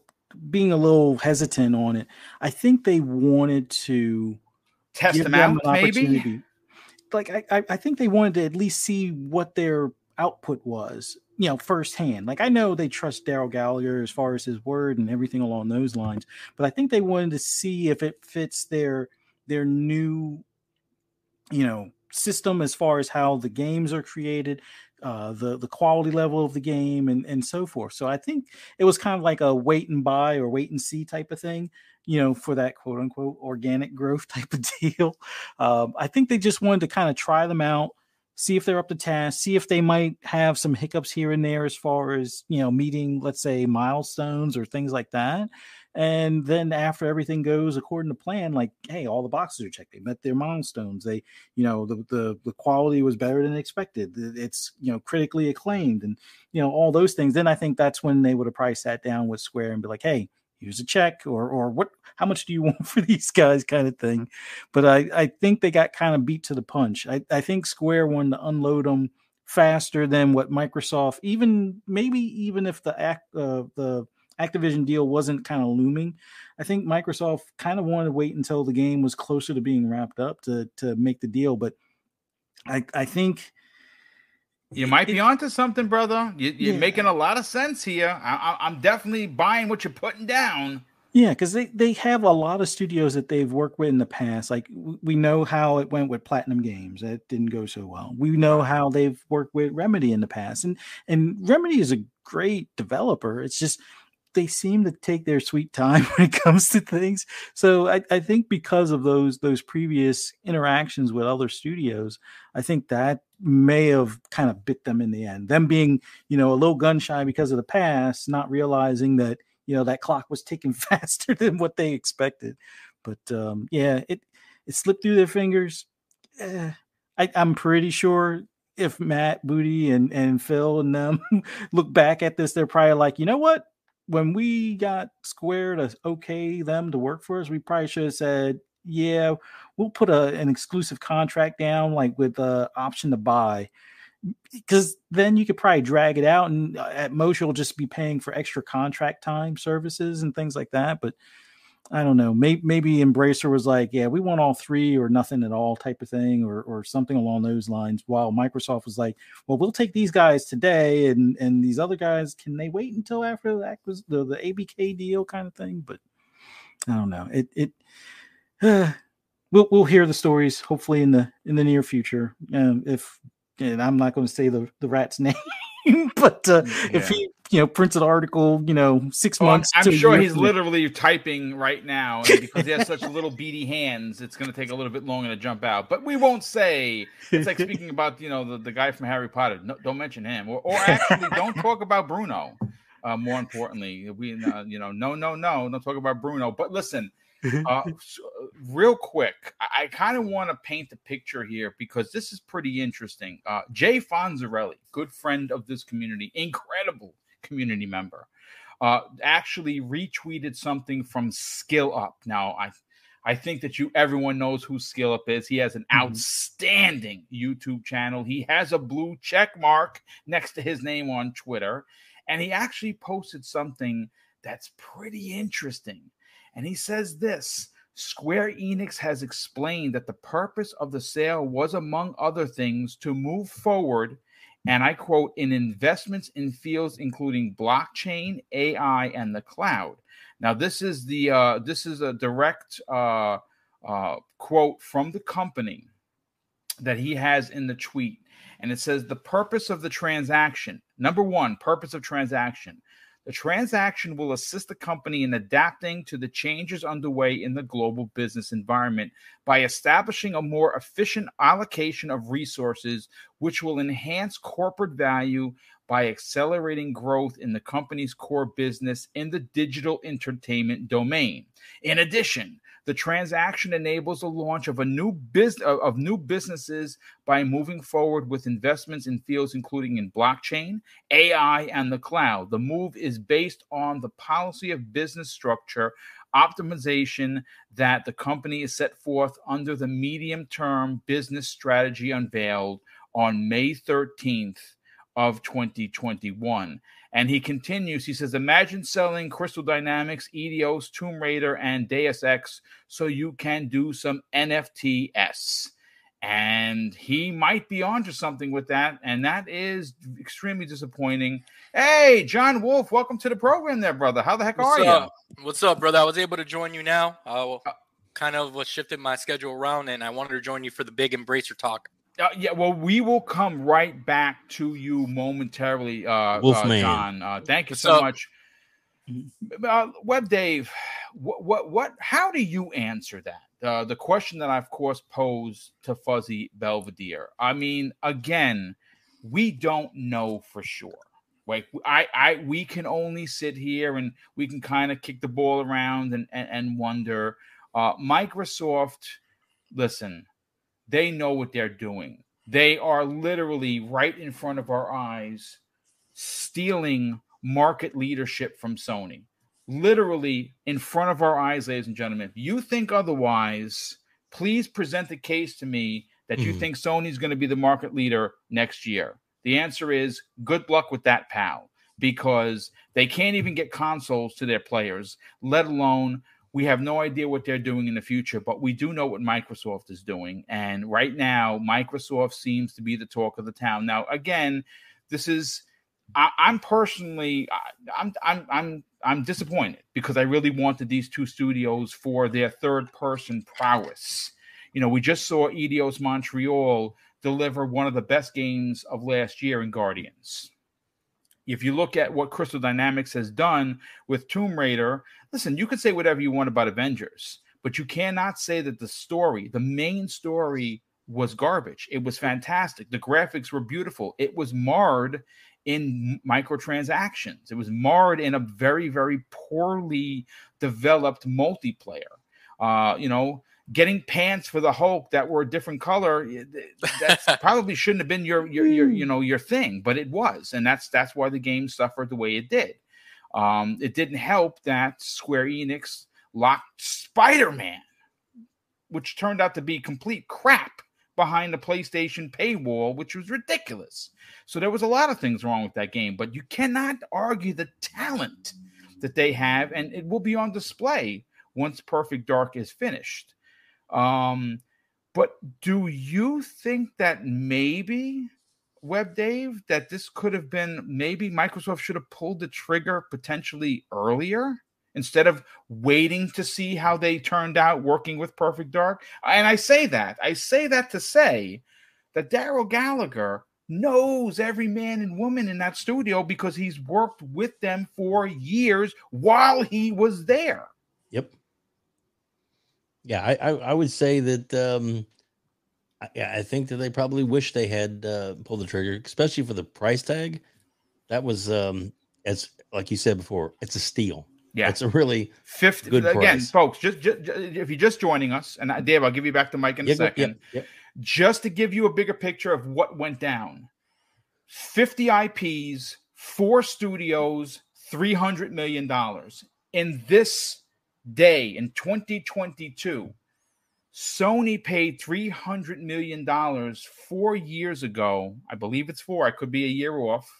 being a little hesitant on it, I think they wanted to test them out, maybe. Like I I think they wanted to at least see what their output was you know, firsthand. Like, I know they trust Darrell Gallagher as far as his word and everything along those lines, but I think they wanted to see if it fits their their new, you know, system as far as how the games are created, uh, the the quality level of the game, and and so forth. So I think it was kind of like a wait and buy or wait and see type of thing, you know, for that quote unquote organic growth type of deal. Um, I think they just wanted to kind of try them out, see if they're up to task, see if they might have some hiccups here and there as far as, you know, meeting, let's say, milestones or things like that. And then after everything goes according to plan, like, hey, all the boxes are checked. They met their milestones. They, you know, the the, the quality was better than expected. It's, you know, critically acclaimed and, you know, all those things. Then I think that's when they would have probably sat down with Square and be like, hey, here's a check, or or what? How much do you want for these guys, kind of thing. But I, I think they got kind of beat to the punch. I, I think Square wanted to unload them faster than what Microsoft, even maybe even if the act uh, the Activision deal wasn't kind of looming, I think Microsoft kind of wanted to wait until the game was closer to being wrapped up to to make the deal. But I I think. You might be onto something, brother. You, you're yeah. making a lot of sense here. I, I, I'm definitely buying what you're putting down. Yeah, because they, they have a lot of studios that they've worked with in the past. Like, we know how it went with Platinum Games. That didn't go so well. We know how they've worked with Remedy in the past. And, and Remedy is a great developer. It's just they seem to take their sweet time when it comes to things. So I, I think because of those those previous interactions with other studios, I think that may have kind of bit them in the end. Them being, you know, a little gun shy because of the past, not realizing that, you know, that clock was ticking faster than what they expected. But um, yeah, it it slipped through their fingers. Eh, I, I'm pretty sure if Matt Booty and, and Phil and them look back at this, they're probably like, you know what? When we got Square to okay them to work for us, we probably should have said, yeah, we'll put a, an exclusive contract down, like with the option to buy, because then you could probably drag it out, and at most you'll just be paying for extra contract time services and things like that. But I don't know, maybe, maybe Embracer was like, yeah, we want all three or nothing at all type of thing, or or something along those lines. While Microsoft was like, well, we'll take these guys today, and and these other guys, can they wait until after the the, the A B K deal kind of thing? But I don't know. It it. Uh, we'll we'll hear the stories hopefully in the in the near future. Um, if and I'm not going to say the, the rat's name, but uh, yeah. if he you know prints an article, you know six well, months. I'm, I'm sure he's literally typing right now, and because he has such little beady hands, it's going to take a little bit longer to jump out. But we won't say it's like speaking about you know the, the guy from Harry Potter. No, don't mention him, or, or actually don't talk about Bruno. Uh, more importantly, we uh, you know no no no don't talk about Bruno. But listen. Uh, so, real quick, I, I kind of want to paint the picture here because this is pretty interesting. Uh, Jay Fonzarelli, good friend of this community, incredible community member, uh, actually retweeted something from SkillUp. Now, I I think that you everyone knows who SkillUp is. He has an mm-hmm. outstanding YouTube channel. He has a blue check mark next to his name on Twitter, and he actually posted something that's pretty interesting. And he says this, Square Enix has explained that the purpose of the sale was, among other things, to move forward, and I quote, in investments in fields including blockchain, A I, and the cloud. Now, this is the uh, this is a direct uh, uh, quote from the company that he has in the tweet. And it says the purpose of the transaction, number one, purpose of transaction. The transaction will assist the company in adapting to the changes underway in the global business environment by establishing a more efficient allocation of resources, which will enhance corporate value by accelerating growth in the company's core business in the digital entertainment domain. In addition, the transaction enables the launch of a new business of new businesses by moving forward with investments in fields including in blockchain, A I, and the cloud. The move is based on the policy of business structure optimization that the company is set forth under the medium-term business strategy unveiled on May thirteenth of twenty twenty-one. And he continues, he says, imagine selling Crystal Dynamics, Eidos, Tomb Raider, and Deus Ex so you can do some N F Ts. And he might be onto something with that, and that is extremely disappointing. Hey, John Wolf, welcome to the program there, brother. How the heck are What's up? you? What's up, brother? I was able to join you now. I kind of shifted my schedule around, and I wanted to join you for the big Embracer talk. Uh, yeah, well, we will come right back to you momentarily, uh, uh, John. Uh, thank you What's so up? much. Uh, Web Dave, what, what, what, how do you answer that? Uh, the question that I, of course, posed to Fuzzy Belvedere. I mean, again, we don't know for sure. Like, I, I, we can only sit here and we can kind of kick the ball around and, and, and wonder. Uh, Microsoft, listen, they know what they're doing. They are literally right in front of our eyes stealing market leadership from Sony. Literally in front of our eyes, ladies and gentlemen. If you think otherwise, please present the case to me that you mm. think Sony's going to be the market leader next year. The answer is good luck with that, pal, because they can't even get consoles to their players, let alone... We have no idea what they're doing in the future, but we do know what Microsoft is doing. And right now, Microsoft seems to be the talk of the town. Now, again, this is I, I'm personally I'm I'm I'm I'm disappointed because I really wanted these two studios for their third person prowess. You know, we just saw Eidos Montreal deliver one of the best games of last year in Guardians. If you look at what Crystal Dynamics has done with Tomb Raider, listen, you could say whatever you want about Avengers, but you cannot say that the story, the main story, was garbage. It was fantastic. The graphics were beautiful. It was marred in microtransactions. It was marred in a very, very poorly developed multiplayer. Uh, you know, getting pants for the Hulk that were a different color, that probably shouldn't have been your, your, your, you know, your thing, but it was. And that's, that's why the game suffered the way it did. Um, it didn't help that Square Enix locked Spider-Man, which turned out to be complete crap, behind the PlayStation paywall, which was ridiculous. So there was a lot of things wrong with that game, but you cannot argue the talent that they have, and it will be on display once Perfect Dark is finished. Um, but do you think that maybe, Web Dave, that this could have been, maybe Microsoft should have pulled the trigger potentially earlier instead of waiting to see how they turned out working with Perfect Dark? And I say that, I say that to say that Darrell Gallagher knows every man and woman in that studio because he's worked with them for years while he was there. Yep. Yeah, I, I, I would say that um, I, I think that they probably wish they had uh, pulled the trigger, especially for the price tag. That was, um, as like you said before, it's a steal. Yeah, it's a really fifty good again, price. Folks. Just, just if you're just joining us, and Dave, I'll give you back the mic in yep, a second. Yep, yep. Just to give you a bigger picture of what went down: fifty I Ps, four studios, three hundred million dollars in this day in twenty twenty-two. Sony paid three hundred million dollars four years ago. I believe it's four. I could be a year off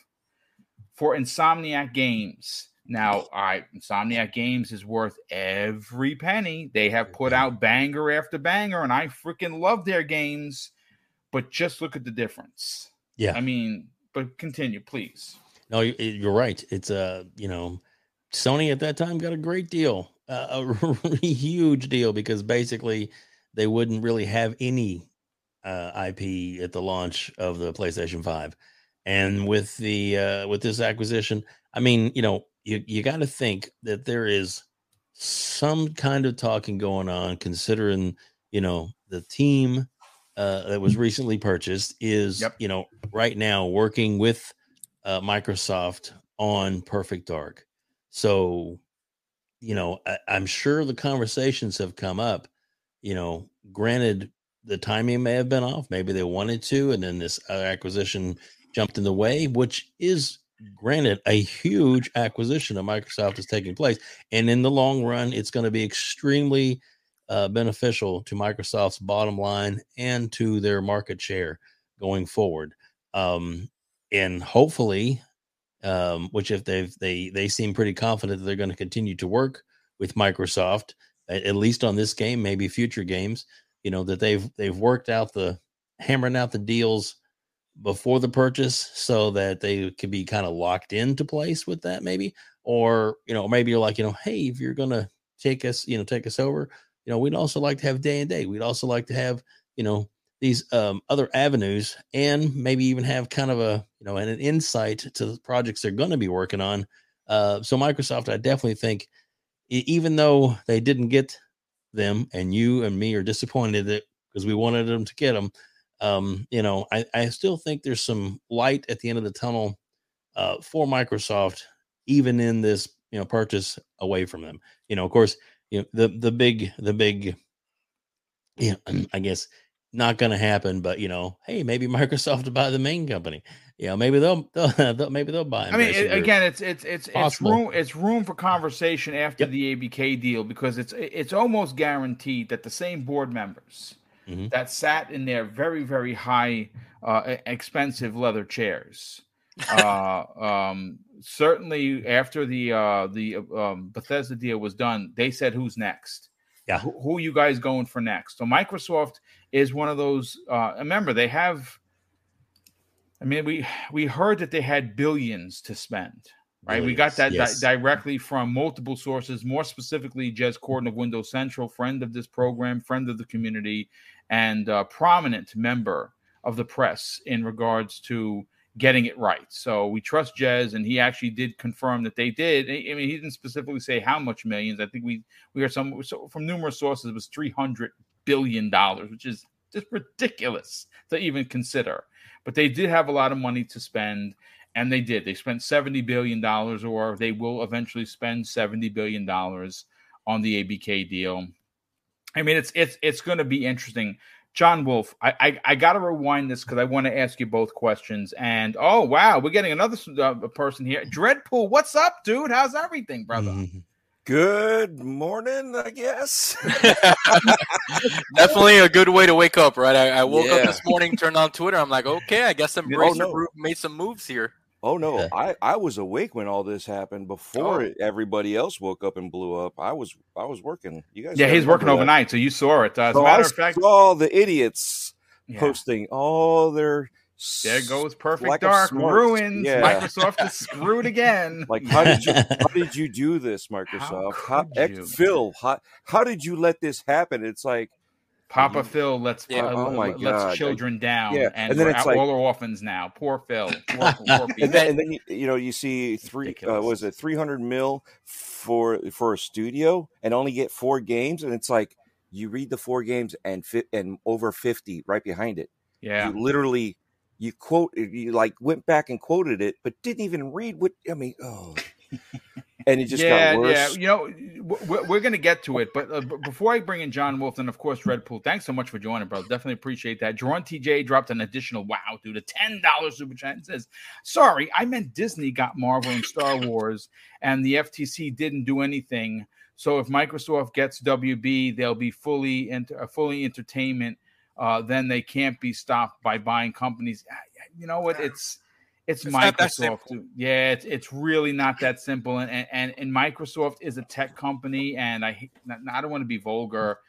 for Insomniac Games. Now, I Insomniac Games is worth every penny. They have put out banger after banger, and I freaking love their games. But just look at the difference. Yeah, I mean, but continue, please. No, you're right. It's a uh, you know, Sony at that time got a great deal. Uh, a really huge deal because basically they wouldn't really have any uh, I P at the launch of the PlayStation five, and with the uh, with this acquisition, I mean, you know, you you got to think that there is some kind of talking going on, considering you know the team uh, that was recently purchased is yep. you know right now working with uh, Microsoft on Perfect Dark, so. You know, I, I'm sure the conversations have come up, you know, granted the timing may have been off. Maybe they wanted to, and then this other acquisition jumped in the way, which is granted a huge acquisition of Microsoft is taking place. And in the long run, it's going to be extremely uh, beneficial to Microsoft's bottom line and to their market share going forward. Um, and hopefully, Um, which if they've, they, they seem pretty confident that they're going to continue to work with Microsoft, at, at least on this game, maybe future games, you know, that they've, they've worked out the, hammering out the deals before the purchase so that they could be kind of locked into place with that, maybe. Or, you know, maybe you're like, you know, hey, if you're going to take us, you know, take us over, you know, we'd also like to have day and day. We'd also like to have, you know, these um, other avenues, and maybe even have kind of a, you know, an, an insight to the projects they're going to be working on. Uh, so Microsoft, I definitely think, even though they didn't get them and you and me are disappointed that because we wanted them to get them, um, you know, I, I still think there's some light at the end of the tunnel uh, for Microsoft, even in this, you know, purchase away from them. You know, of course, you know, the, the big, the big, you know, I guess not going to happen, but you know, hey, maybe Microsoft will buy the main company. You know, maybe they'll, they'll, they'll maybe they'll buy. I mean, it, again, it's, it's, it's, it's room, it's room for conversation after yep. the A B K deal, because it's, it's almost guaranteed that the same board members mm-hmm. that sat in their very, very high, uh, expensive leather chairs, uh, um, certainly after the uh, the um, Bethesda deal was done, they said, who's next? Yeah. Who, who are you guys going for next? So Microsoft is one of those. Uh, remember, they have. I mean, we we heard that they had billions to spend, right? Billions. We got that yes. di- directly from multiple sources, more specifically Jez Corden of Windows Central, friend of this program, friend of the community, and a prominent member of the press in regards to getting it right. So we trust Jez, and he actually did confirm that they did. I mean, he didn't specifically say how much millions. I think we we heard some from numerous sources it was three hundred billion dollars, which is just ridiculous to even consider. But they did have a lot of money to spend, and they did. They spent seventy billion dollars, or they will eventually spend seventy billion dollars on the A B K deal. I mean, it's it's it's going to be interesting. John Wolf, I I, I got to rewind this because I want to ask you both questions. And, oh, wow, we're getting another uh, person here. Dreadpool, what's up, dude? How's everything, brother? Mm-hmm. Good morning, I guess. Definitely a good way to wake up, right? I, I woke yeah. up this morning, turned on Twitter. I'm like, okay, I guess Embracer Group oh, no. made some moves here. Oh, no. Yeah. I, I was awake when all this happened before oh. everybody else woke up and blew up. I was I was working. You guys, yeah, he's working that. overnight, so you saw it. Uh, as so a matter I of fact, all the idiots yeah. posting all their there goes Perfect Dark ruins. Yeah. Microsoft is screwed again. Like, how did you how did you do this, Microsoft? How how, you? Phil, how, how did you let this happen? It's like Papa Phil lets, yeah, uh, oh my lets God. children down, yeah. and, and then we're it's out, like, all are orphans now. Poor Phil. Poor, poor and, then, and then you, you know you see three uh, what was it three hundred mil for for a studio and only get four games, and it's like you read the four games and fi- and over fifty right behind it. Yeah, you literally you quote you like went back and quoted it, but didn't even read what I mean. Oh. And it just yeah, got worse. Yeah, you know, we're, we're going to get to it. But uh, before I bring in John Wolf and, of course, Dreadpool, thanks so much for joining, brother. Definitely appreciate that. Jerron T J dropped an additional, wow, dude, a ten dollars super chat and says, sorry, I meant Disney got Marvel and Star Wars, and the F T C didn't do anything. So if Microsoft gets W B, they'll be fully enter- fully entertainment. Uh, then they can't be stopped by buying companies. You know what? It's... It's, it's Microsoft. Yeah, it's, it's really not that simple. And, and and Microsoft is a tech company, and I I don't want to be vulgar.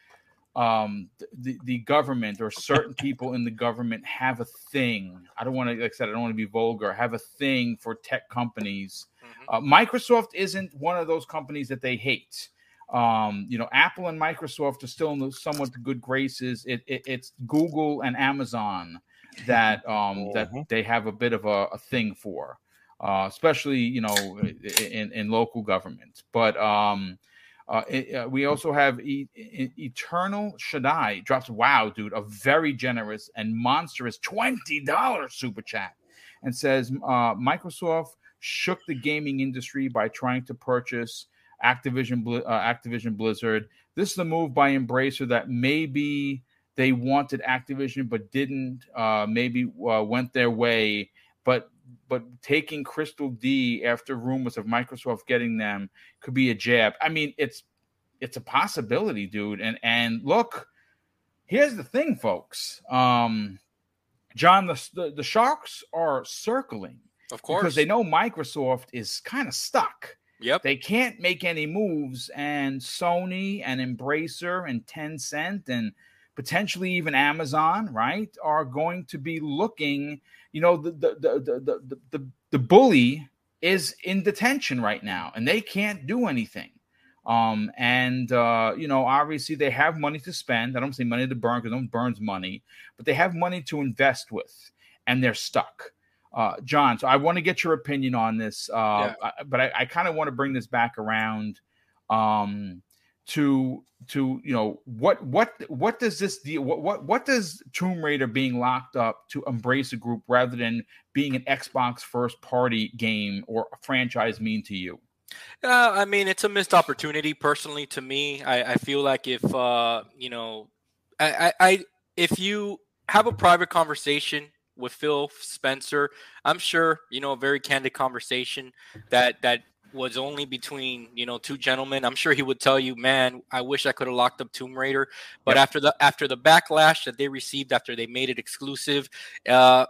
Um, the, the government or certain people in the government have a thing. I don't want to, like I said, I don't want to be vulgar. Have a thing for tech companies. Uh, Microsoft isn't one of those companies that they hate. Um, you know, Apple and Microsoft are still in those somewhat good graces. It, it it's Google and Amazon that um that they have a bit of a, a thing for, uh especially you know in in local government. But um uh, it, uh we also have e- e- Eternal Shaddai drops, wow dude, a very generous and monstrous twenty dollars super chat and says uh Microsoft shook the gaming industry by trying to purchase Activision uh, Activision Blizzard. This is the move by Embracer that maybe they wanted Activision, but didn't. Uh, maybe uh, went their way, but but taking Crystal D after rumors of Microsoft getting them could be a jab. I mean, it's it's a possibility, dude. And and look, here's the thing, folks. Um, John, the, the the sharks are circling, of course, because they know Microsoft is kind of stuck. Yep. They can't make any moves, and Sony and Embracer and Tencent and potentially even Amazon, right, are going to be looking. You know, the the the the the, the, the bully is in detention right now, and they can't do anything. Um, and, uh, you know, obviously they have money to spend. I don't say money to burn because no one burns money, but they have money to invest with, and they're stuck. Uh, John, so I want to get your opinion on this, uh, yeah. I, but I, I kind of want to bring this back around um, to, to, you know, what, what, what does this deal, what, what, what does Tomb Raider being locked up to Embracer Group rather than being an Xbox first party game or a franchise mean to you? Uh, I mean, it's a missed opportunity. Personally, to me, I, I feel like if uh, you know, I, I, I, if you have a private conversation with Phil Spencer, I'm sure you know a very candid conversation that that was only between you know two gentlemen. I'm sure he would tell you, "Man, I wish I could have locked up Tomb Raider." But yeah. after the after the backlash that they received after they made it exclusive, uh,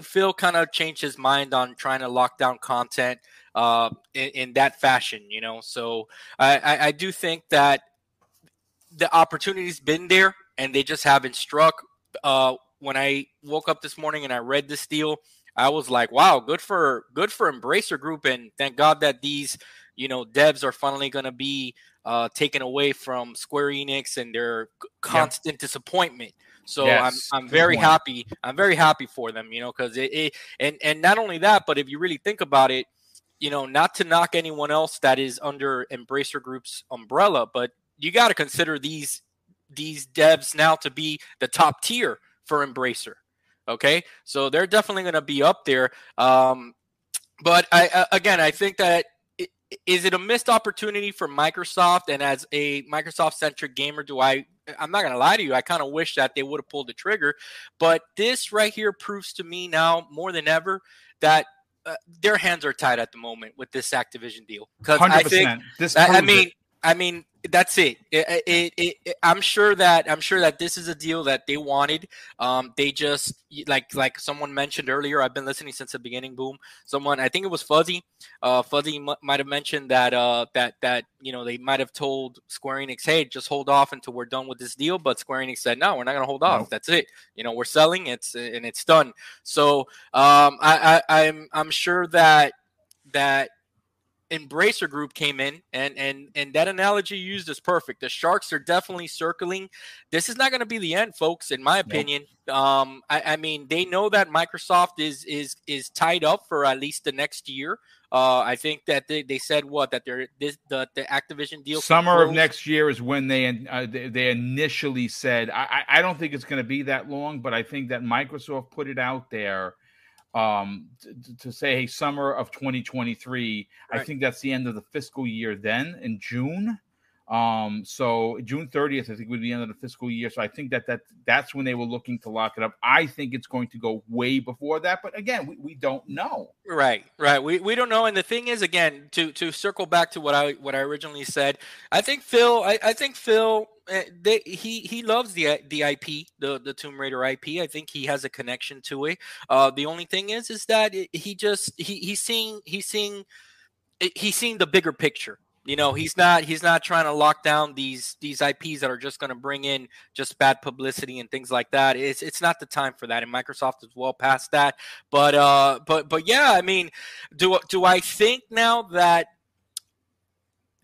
Phil kind of changed his mind on trying to lock down content. Uh, in, in that fashion, you know, so I, I, I do think that the opportunity's been there and they just haven't struck. Uh, when I woke up this morning and I read this deal, I was like, wow, good for good for Embracer Group. And thank God that these, you know, devs are finally going to be uh, taken away from Square Enix and their constant yeah. disappointment. So yes, I'm I'm very point. happy. I'm very happy for them, you know, because it, it and, and not only that, but if you really think about it, you know, not to knock anyone else that is under Embracer Group's umbrella, but you got to consider these these devs now to be the top tier for Embracer. Okay, so they're definitely going to be up there. Um, but I uh, again, I think that it, is it a missed opportunity for Microsoft? And as a Microsoft-centric gamer, do I? I'm not going to lie to you. I kind of wish that they would have pulled the trigger. But this right here proves to me now more than ever that. Uh, their hands are tied at the moment with this Activision deal. Because I think, this I, I mean, it. I mean, that's it. It, it, it, it. I'm sure that I'm sure that this is a deal that they wanted. Um, they just like like someone mentioned earlier. I've been listening since the beginning. Boom. Someone, I think it was Fuzzy. Uh, Fuzzy m- might have mentioned that uh, that that you know they might have told Square Enix, hey, just hold off until we're done with this deal. But Square Enix said, no, we're not going to hold off. No. That's it. You know, we're selling. It's and it's done. So um, I, I I'm I'm sure that that. Embracer Group came in and and and that analogy you used is perfect. The sharks are definitely circling. This is not going to be the end, folks, in my opinion. No. um I, I mean they know that Microsoft is is is tied up for at least the next year. uh I think that they, they said what that they're this the, the Activision deal summer of next year is when they uh, they, they initially said. I I don't think it's going to be that long, but I think that Microsoft put it out there Um, to, to say, hey, summer of twenty twenty-three, right. I think that's the end of the fiscal year then in June. Um, so June thirtieth, I think would be the end of the fiscal year. So I think that, that that's when they were looking to lock it up. I think it's going to go way before that. But again, we, we don't know. Right, right. We we don't know. And the thing is, again, to to circle back to what I what I originally said, I think Phil, I, I think Phil, uh, they, he he loves the the I P, the, the Tomb Raider I P. I think he has a connection to it. Uh, the only thing is, is that he just he he's seeing he's seeing he's seeing the bigger picture. You know, he's not he's not trying to lock down these these I Ps that are just going to bring in just bad publicity and things like that. It's it's not the time for that. And Microsoft is well past that. But uh, but but yeah, I mean, do do I think now that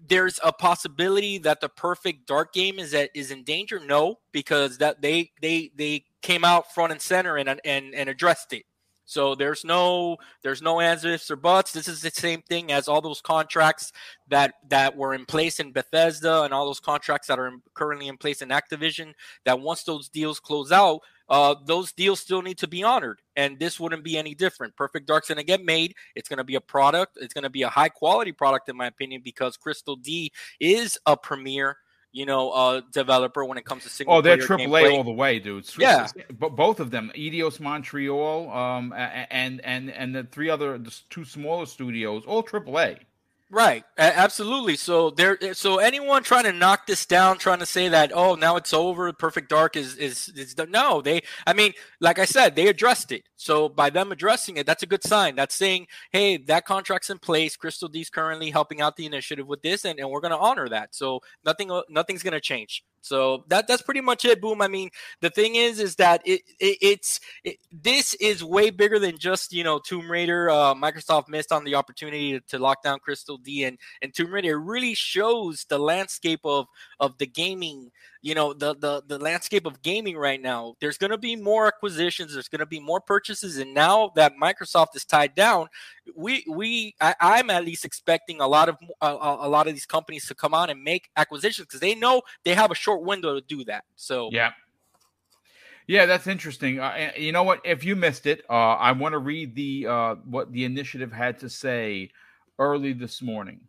there's a possibility that the Perfect Dark game is that is in danger? No, because that they they they came out front and center and and and addressed it. So there's no there's no ands, ifs, or buts. This is the same thing as all those contracts that that were in place in Bethesda and all those contracts that are in, currently in place in Activision, that once those deals close out, uh, those deals still need to be honored. And this wouldn't be any different. Perfect Dark's going to get made. It's going to be a product. It's going to be a high-quality product, in my opinion, because Crystal D is a premier you know, uh, developer when it comes to single. Oh, they're triple A all the way, dude. Yeah, but both of them, Eidos Montreal, um, and and and the three other, the two smaller studios, all triple A. Right, absolutely. So there, so anyone trying to knock this down, trying to say that oh now it's over, Perfect Dark is is is the, no. They, I mean, like I said, they addressed it. So by them addressing it, that's a good sign. That's saying, hey, that contract's in place. Crystal D's currently helping out the initiative with this, and, and we're going to honor that. So nothing, nothing's going to change. So that that's pretty much it. Boom. I mean, the thing is, is that it, it it's it, this is way bigger than just, you know, Tomb Raider. Uh, Microsoft missed on the opportunity to, to lock down Crystal D and, and Tomb Raider. It really shows the landscape of of the gaming, you know, the the the landscape of gaming right now. There's going to be more acquisitions. There's going to be more purchases. And now that Microsoft is tied down, we we I, I'm at least expecting a lot of a, a lot of these companies to come on and make acquisitions because they know they have a short window to do that. So yeah, yeah, that's interesting. Uh, you know what? If you missed it, uh, I want to read the uh, what the initiative had to say early this morning.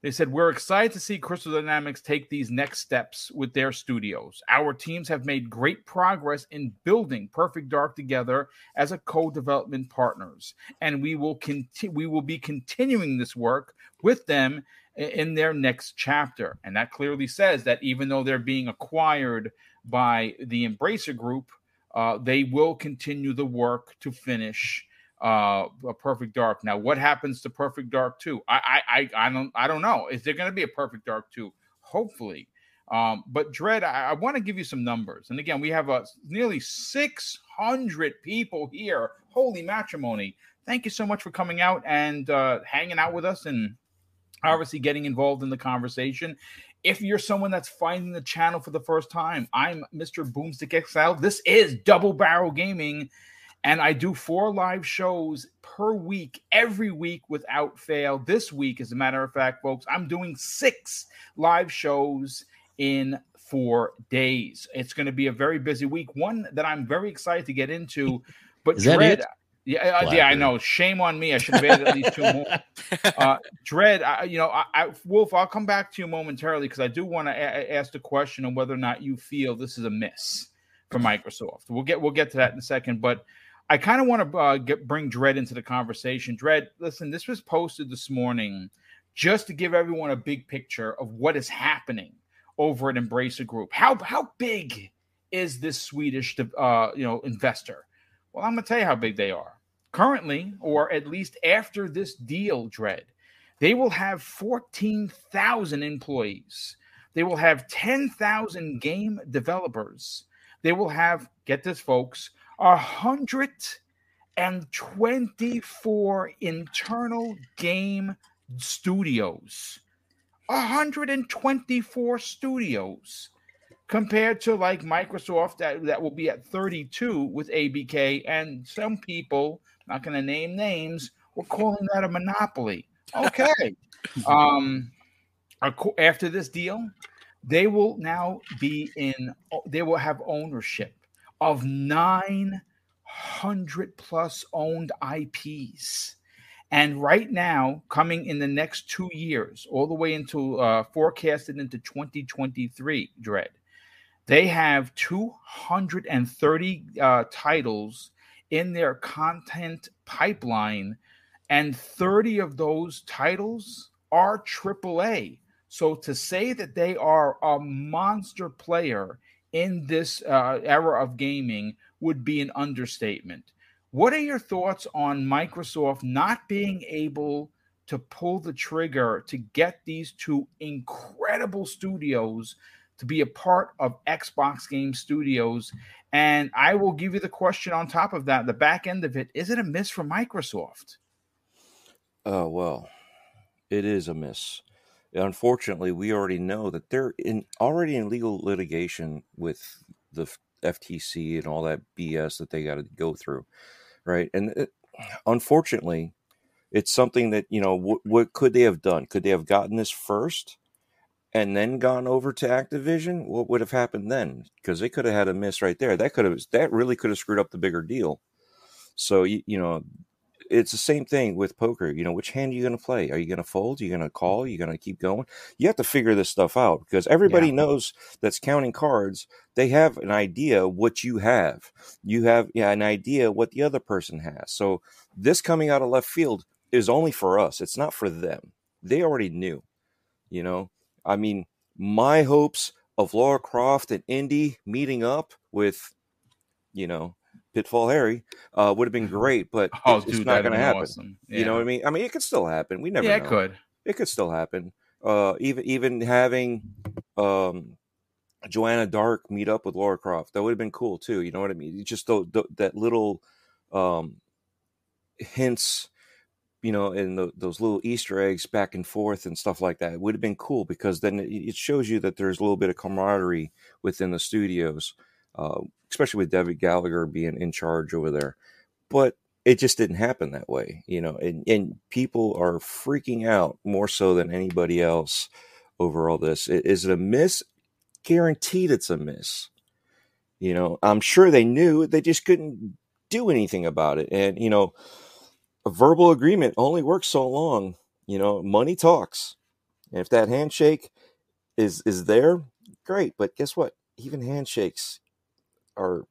They said, "We're excited to see Crystal Dynamics take these next steps with their studios. Our teams have made great progress in building Perfect Dark together as a co-development partners, and we will conti- we will be continuing this work with them in their next chapter." And that clearly says that even though they're being acquired by the Embracer Group, uh, they will continue the work to finish uh, a Perfect Dark. Now, what happens to Perfect Dark two? I, I, I don't, I don't know. Is there going to be a Perfect Dark two? Hopefully. Um, but Dread, I, I want to give you some numbers. And again, we have a, nearly six hundred people here. Holy matrimony. Thank you so much for coming out and uh, hanging out with us and obviously getting involved in the conversation. If you're someone that's finding the channel for the first time, I'm Mister Boomstick X L. This is Double Barrel Gaming, and I do four live shows per week, every week without fail. This week, as a matter of fact, folks, I'm doing six live shows in four days. It's going to be a very busy week, one that I'm very excited to get into. But is that Dread, it? Yeah, Black yeah, man. I know. Shame on me. I should have added at least two more. Uh, Dread, I, you know, I, I, Wolf, I'll come back to you momentarily because I do want to a- ask the question on whether or not you feel this is a miss for Microsoft. We'll get we'll get to that in a second, but I kind of want to uh, get bring Dread into the conversation. Dread, listen, this was posted this morning just to give everyone a big picture of what is happening over at Embracer Group. How how big is this Swedish uh, you know investor? Well, I'm going to tell you how big they are. Currently, or at least after this deal, Dread, they will have fourteen thousand employees. They will have ten thousand game developers. They will have, get this, folks, one hundred twenty-four internal game studios. one hundred twenty-four studios compared to like Microsoft that, that will be at thirty-two with A B K. And some people, not going to name names, we're calling that a monopoly. Okay. um, after this deal, they will now be in, they will have ownership of nine hundred plus owned I Ps. And right now, coming in the next two years, all the way into uh, forecasted into twenty twenty-three, Dread, they have two hundred thirty uh, titles in their content pipeline, and thirty of those titles are triple A. So to say that they are a monster player in this uh, era of gaming would be an understatement. What are your thoughts on Microsoft not being able to pull the trigger to get these two incredible studios to be a part of Xbox Game Studios? And I will give you the question on top of that, the back end of it. Is it a miss for Microsoft? Oh, well, it is a miss. Unfortunately, we already know that they're in already in legal litigation with the F T C and all that B S that they got to go through, right? And it, unfortunately, it's something that, you know, what, what could they have done? Could they have gotten this first and then gone over to Activision? What would have happened then? Because they could have had a miss right there. That could have, that really could have screwed up the bigger deal. So, you, you know, it's the same thing with poker. You know, which hand are you going to play? Are you going to fold? Are you going to call? Are you going to keep going? You have to figure this stuff out because everybody yeah. knows that's counting cards. They have an idea what you have. You have yeah, an idea what the other person has. So this coming out of left field is only for us. It's not for them. They already knew, you know. I mean, my hopes of Lara Croft and Indy meeting up with, you know, Pitfall Harry uh, would have been great, but oh, it's dude, not going to happen. Awesome. Yeah. You know what I mean? I mean, it could still happen. We never yeah, know. It could. It could still happen. Uh, even even having um, Joanna Dark meet up with Lara Croft. That would have been cool too. You know what I mean? Just the, the, that little um, hints, you know, and the, those little Easter eggs back and forth and stuff like that. It would have been cool because then it shows you that there's a little bit of camaraderie within the studios, uh, especially with David Gallagher being in charge over there. But it just didn't happen that way, you know, and, and people are freaking out more so than anybody else over all this. Is it a miss? Guaranteed it's a miss. You know, I'm sure they knew, they just couldn't do anything about it. And, you know, a verbal agreement only works so long, you know, money talks. And if that handshake is, is there, great. But guess what? Even handshakes are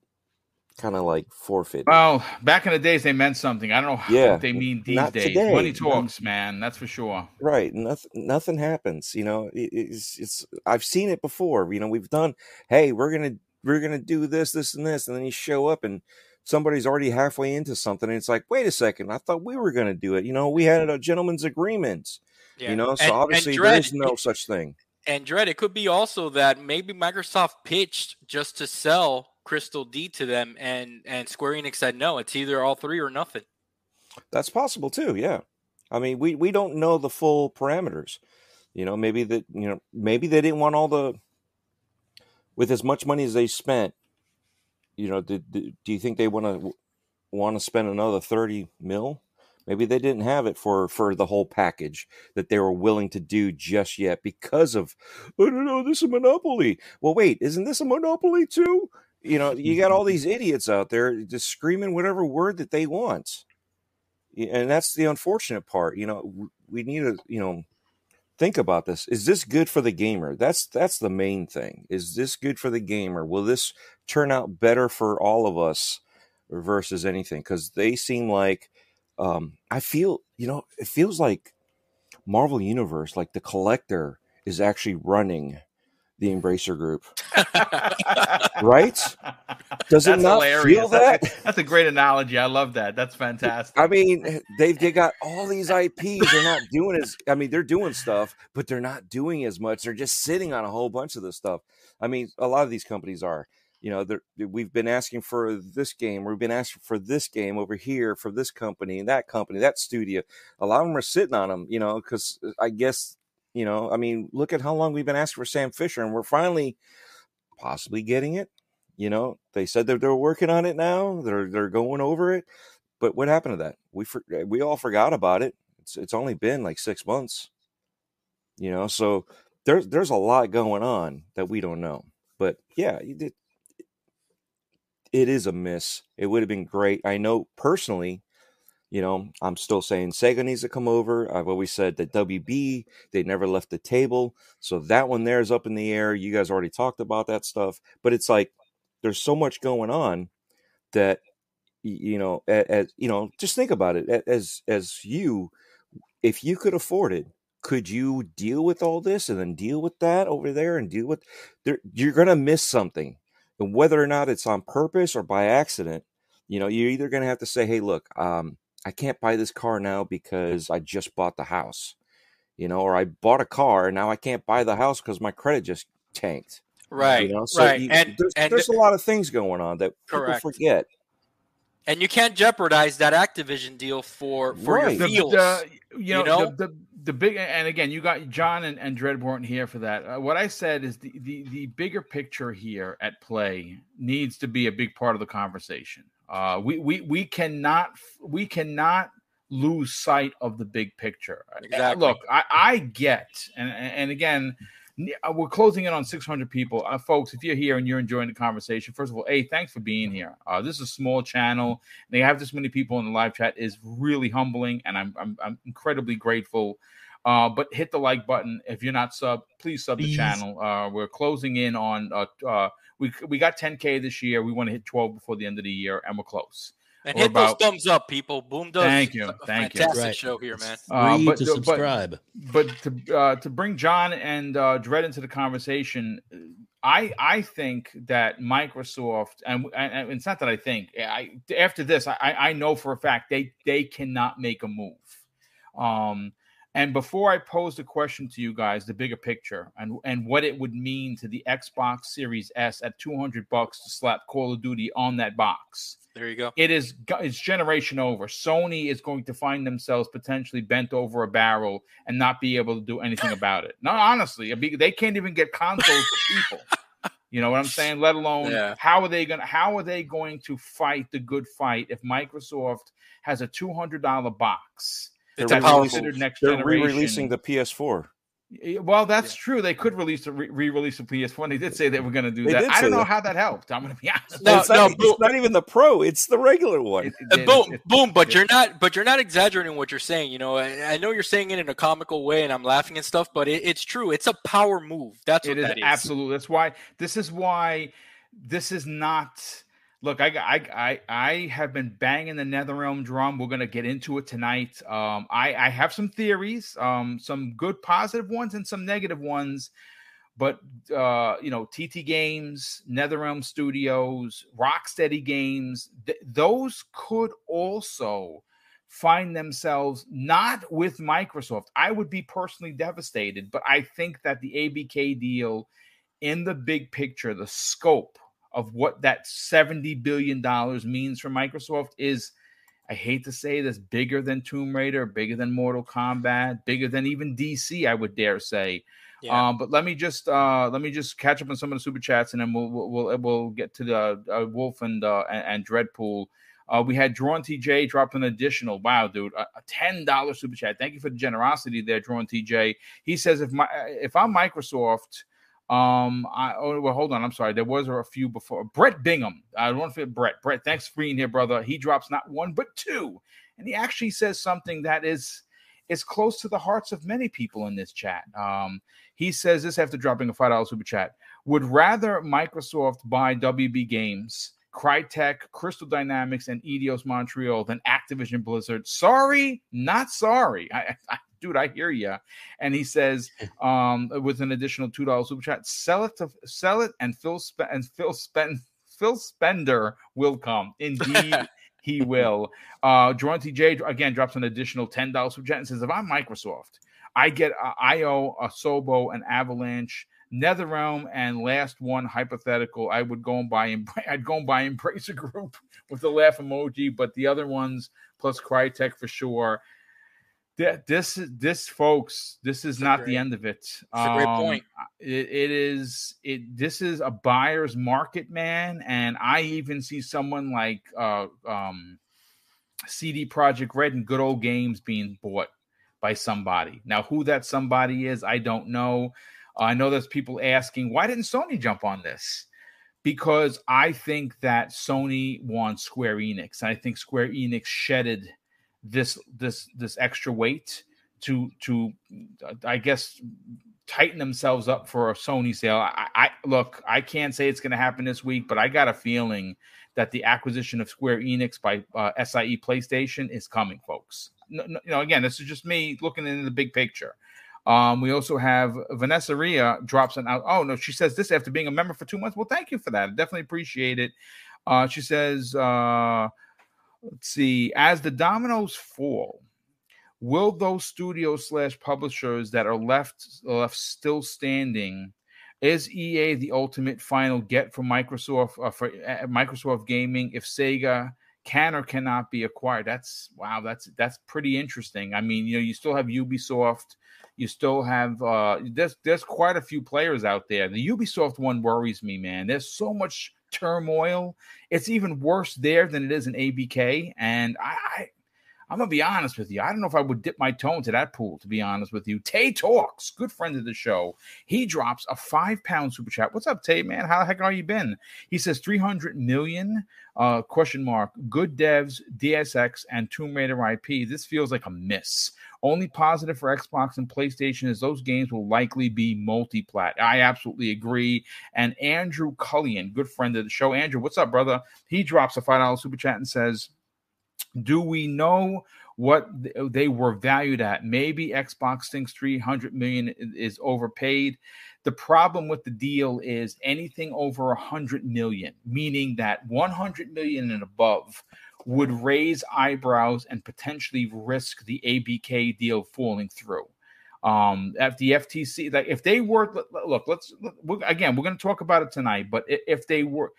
kind of like forfeit. Well, back in the days they meant something. I don't know yeah, what they mean these days. Today. Money talks, no. man. That's for sure. Right. Nothing. Nothing happens. You know, it, it's it's. I've seen it before. You know, we've done. Hey, we're gonna we're gonna do this, this, and this, and then you show up and somebody's already halfway into something, and it's like, wait a second, I thought we were gonna do it. You know, we had a gentleman's agreement. Yeah. You know, so and, obviously and Dread, there's no such thing. And Dread, it could be also that maybe Microsoft pitched just to sell Crystal D to them, and and Square Enix said no, it's either all three or nothing. That's possible too. Yeah, I mean we we don't know the full parameters. You know, maybe that you know maybe they didn't want all the with as much money as they spent. You know, do, do, do you think they want to want to spend another thirty mil? Maybe they didn't have it for for the whole package that they were willing to do just yet because of I don't know, this is a monopoly. Well, wait, isn't this a monopoly too? You know, you got all these idiots out there just screaming whatever word that they want. And that's the unfortunate part. You know, we need to, you know, think about this. Is this good for the gamer? That's that's the main thing. Is this good for the gamer? Will this turn out better for all of us versus anything? Because they seem like, um, I feel, you know, it feels like Marvel Universe, like the collector is actually running the Embracer Group, right? Does that's it not hilarious. Feel that? That's a, that's a great analogy. I love that. That's fantastic. I mean, they've they got all these I Ps. They're not doing as I mean, they're doing stuff, but they're not doing as much. They're just sitting on a whole bunch of this stuff. I mean, a lot of these companies are. You know, we've been asking for this game. We've been asking for this game over here for this company and that company, that studio. A lot of them are sitting on them. You know, because I guess. You know, I mean, look at how long we've been asking for Sam Fisher, and we're finally possibly getting it. You know, they said that they're working on it now; they're they're going over it. But what happened to that? We for, we all forgot about it. It's it's only been like six months. You know, so there's there's a lot going on that we don't know. But yeah, it, it is a miss. It would have been great. I know personally. You know, I'm still saying Sega needs to come over. I've always said that W B, they never left the table. So that one there is up in the air. You guys already talked about that stuff. But it's like there's so much going on that, you know, as, you know, just think about it. As, as you, if you could afford it, could you deal with all this and then deal with that over there and deal with there? You're going to miss something. And whether or not it's on purpose or by accident, you know, you're either going to have to say, hey, look, um, I can't buy this car now because I just bought the house, you know, or I bought a car and now I can't buy the house because my credit just tanked. Right. You know? So right. You, and there's, and there's a lot of things going on that correct. People forget. And you can't jeopardize that Activision deal for, for right. your deals. The, the, you know, you know? The, the, the big, and again, you got John and, and Dread weren't here for that. Uh, what I said is the, the, the bigger picture here at play needs to be a big part of the conversation. Uh, we, we we cannot we cannot lose sight of the big picture. Exactly. Look, I, I get, and and again, we're closing in on six hundred people. Uh, folks, if you're here and you're enjoying the conversation, first of all, hey, thanks for being here. Uh, this is a small channel. They have this many people in the live chat is really humbling, and I'm I'm, I'm incredibly grateful. Uh, but hit the like button. If you're not sub, please sub please. The channel. Uh, we're closing in on uh, uh, we we got ten K this year. We want to hit twelve before the end of the year, and we're close. And we're hit about, those thumbs up, people. Boom does. Thank you, thank fantastic you. Fantastic show here, man. Uh, but to subscribe. But, but to uh, to bring John and uh, Dread into the conversation, I I think that Microsoft and, and it's not that I think I after this I I know for a fact they they cannot make a move. Um. And before I pose the question to you guys, the bigger picture and, and what it would mean to the Xbox Series S at two hundred bucks to slap Call of Duty on that box. There you go. It is it's generation over. Sony is going to find themselves potentially bent over a barrel and not be able to do anything about it. No, honestly, they can't even get consoles for people. You know what I'm saying? Let alone yeah. how are they going to how are they going to fight the good fight if Microsoft has a two hundred dollars box? It's that's considered next They're generation. They're re-releasing the P S four. Well, that's yeah. true. They could release a re- re-release the P S four. They did say they were going to do they that. I don't know that. how that helped. I'm going to be honest. No, it's, no, not, it's not even the Pro. It's the regular one. It, it, uh, boom, it, boom. It, but it, you're not. But you're not exaggerating what you're saying. You know, I, I know you're saying it in a comical way, and I'm laughing and stuff. But it, it's true. It's a power move. That's what it is. That is. Absolutely. That's why. This is why. This is not. Look, I, I, I, I have been banging the NetherRealm drum. We're going to get into it tonight. Um, I, I have some theories, um, some good positive ones and some negative ones. But, uh, you know, T T Games, NetherRealm Studios, Rocksteady Games, th- those could also find themselves not with Microsoft. I would be personally devastated, but I think that the A B K deal in the big picture, the scope of what that seventy billion dollars means for Microsoft is, I hate to say this, bigger than Tomb Raider, bigger than Mortal Kombat, bigger than even D C, I would dare say. Yeah. Um, but let me just uh, let me just catch up on some of the super chats, and then we'll we'll we'll get to the uh, Wolf and uh, and Dreadpool. Uh, we had Drawn T J drop an additional, wow, dude, a ten dollars super chat. Thank you for the generosity there, Drawn T J. He says, if my if I'm Microsoft. Um, I oh, well, hold on. I'm sorry, there was a few before. Brett Bingham, I don't want to forget Brett. Brett, thanks for being here, brother. He drops not one but two, and he actually says something that is is close to the hearts of many people in this chat. Um, he says this after dropping a five dollar super chat. Would rather Microsoft buy W B Games, Crytek, Crystal Dynamics, and Eidos Montreal than Activision Blizzard. Sorry, not sorry. I, I Dude, I hear you. And he says, um, with an additional two dollars super chat, sell it to sell it, and Phil Sp- and Phil Spen Phil Spender will come. Indeed, he will. Uh, Jordan T J again drops an additional ten dollars super chat and says, if I'm Microsoft, I get uh, I O, Asobo, and Avalanche, NetherRealm, and last one hypothetical. I would go and buy. Embra- I'd go and buy Embracer Group with the laugh emoji, but the other ones plus Crytek for sure. This, this, folks, this is it's not great. The end of it. It's um, a great point. It, it is. It. This is a buyer's market, man. And I even see someone like uh, um, C D Projekt Red and Good Old Games being bought by somebody. Now, who that somebody is, I don't know. Uh, I know there's people asking, why didn't Sony jump on this? Because I think that Sony wants Square Enix. I think Square Enix shedded this this this extra weight to to uh, I guess tighten themselves up for a Sony sale. I, I look, I can't say it's going to happen this week, but I got a feeling that the acquisition of Square Enix by uh, S I E PlayStation is coming, folks. No, no, you know, again, this is just me looking into the big picture. Um, we also have Vanessa Ria drops an out. Oh no, she says this after being a member for two months. Well, thank you for that. I definitely appreciate it. Uh, she says. Uh, Let's see. As the dominoes fall, will those studios slash publishers that are left left still standing? Is E A the ultimate final get for Microsoft uh, for uh, Microsoft Gaming if Sega can or cannot be acquired? That's wow. That's that's pretty interesting. I mean, you know, you still have Ubisoft. You still have uh, there's there's quite a few players out there. The Ubisoft one worries me, man. There's so much turmoil. It's even worse there than it is in A B K, and I, I I'm gonna be honest with you, I don't know if I would dip my toe into that pool, to be honest with you. Tay Talks, good friend of the show, he drops a five pound super chat. What's up, Tay, man? How the heck are you been? He says three hundred million uh question mark good devs, Deus Ex, and Tomb Raider I P. This feels like a miss. Only positive for Xbox and PlayStation is those games will likely be multi-plat. I absolutely agree. And Andrew Cullion, good friend of the show. Andrew, what's up, brother? He drops a five dollars super chat and says, do we know what they were valued at? Maybe Xbox thinks three hundred million dollars is overpaid. The problem with the deal is anything over one hundred million dollars, meaning that one hundred million dollars and above would raise eyebrows and potentially risk the A B K deal falling through. Um, at the F T C, like if they were, look, let's look, again, we're going to talk about it tonight, but if they were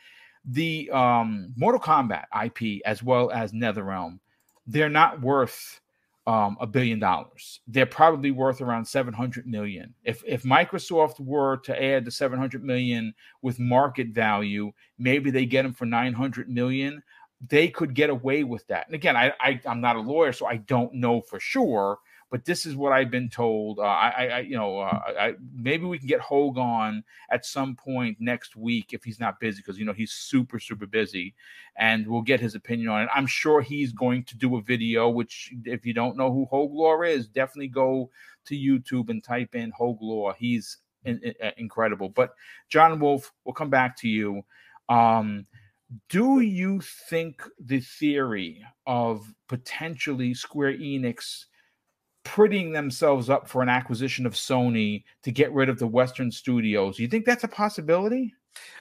the um, Mortal Kombat I P as well as NetherRealm, they're not worth um, a billion dollars. They're probably worth around seven hundred million. If if Microsoft were to add the seven hundred million with market value, maybe they get them for nine hundred million. They could get away with that. And again, I, I I'm not a lawyer, so I don't know for sure. But this is what I've been told. Uh, I, I, you know, uh, I, maybe we can get Hogue on at some point next week if he's not busy, because, you know, he's super, super busy, and we'll get his opinion on it. I'm sure he's going to do a video, which if you don't know who Hogue Law is, definitely go to YouTube and type in Hogue Law. He's in, in, uh, incredible. But John Wolf, we'll come back to you. Um, do you think the theory of potentially Square Enix prettying themselves up for an acquisition of Sony to get rid of the Western studios, you think that's a possibility?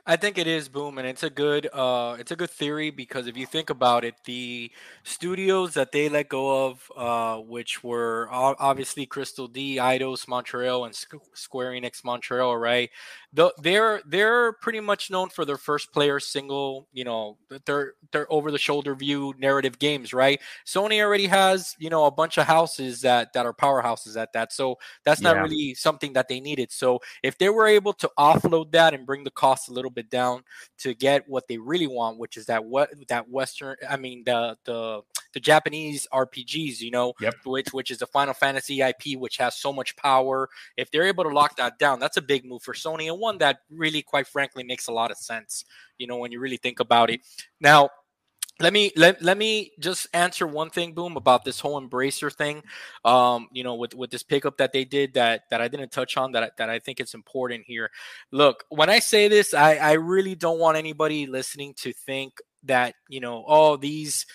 I think it is, Boom, and it's a good, uh, it's a good theory, because if you think about it, the studios that they let go of, uh, which were obviously Crystal D, Eidos Montreal, and Square Enix Montreal, right? They're they're pretty much known for their first player single, you know, their their over the shoulder view narrative games, right? Sony already has, you know, a bunch of houses that that are powerhouses at that, so that's not yeah. really something that they needed. So if they were able to offload that and bring the cost a little bit down to get what they really want, which is that what that Western, I mean the the the Japanese R P Gs, you know, yep. which which is the Final Fantasy I P, which has so much power. If they're able to lock that down, that's a big move for Sony, and one that really, quite frankly, makes a lot of sense, you know, when you really think about it. Now, let me let, let me just answer one thing, Boom, about this whole Embracer thing, um, you know, with, with this pickup that they did that that I didn't touch on, that, that I think it's important here. Look, when I say this, I, I really don't want anybody listening to think that, you know, oh, these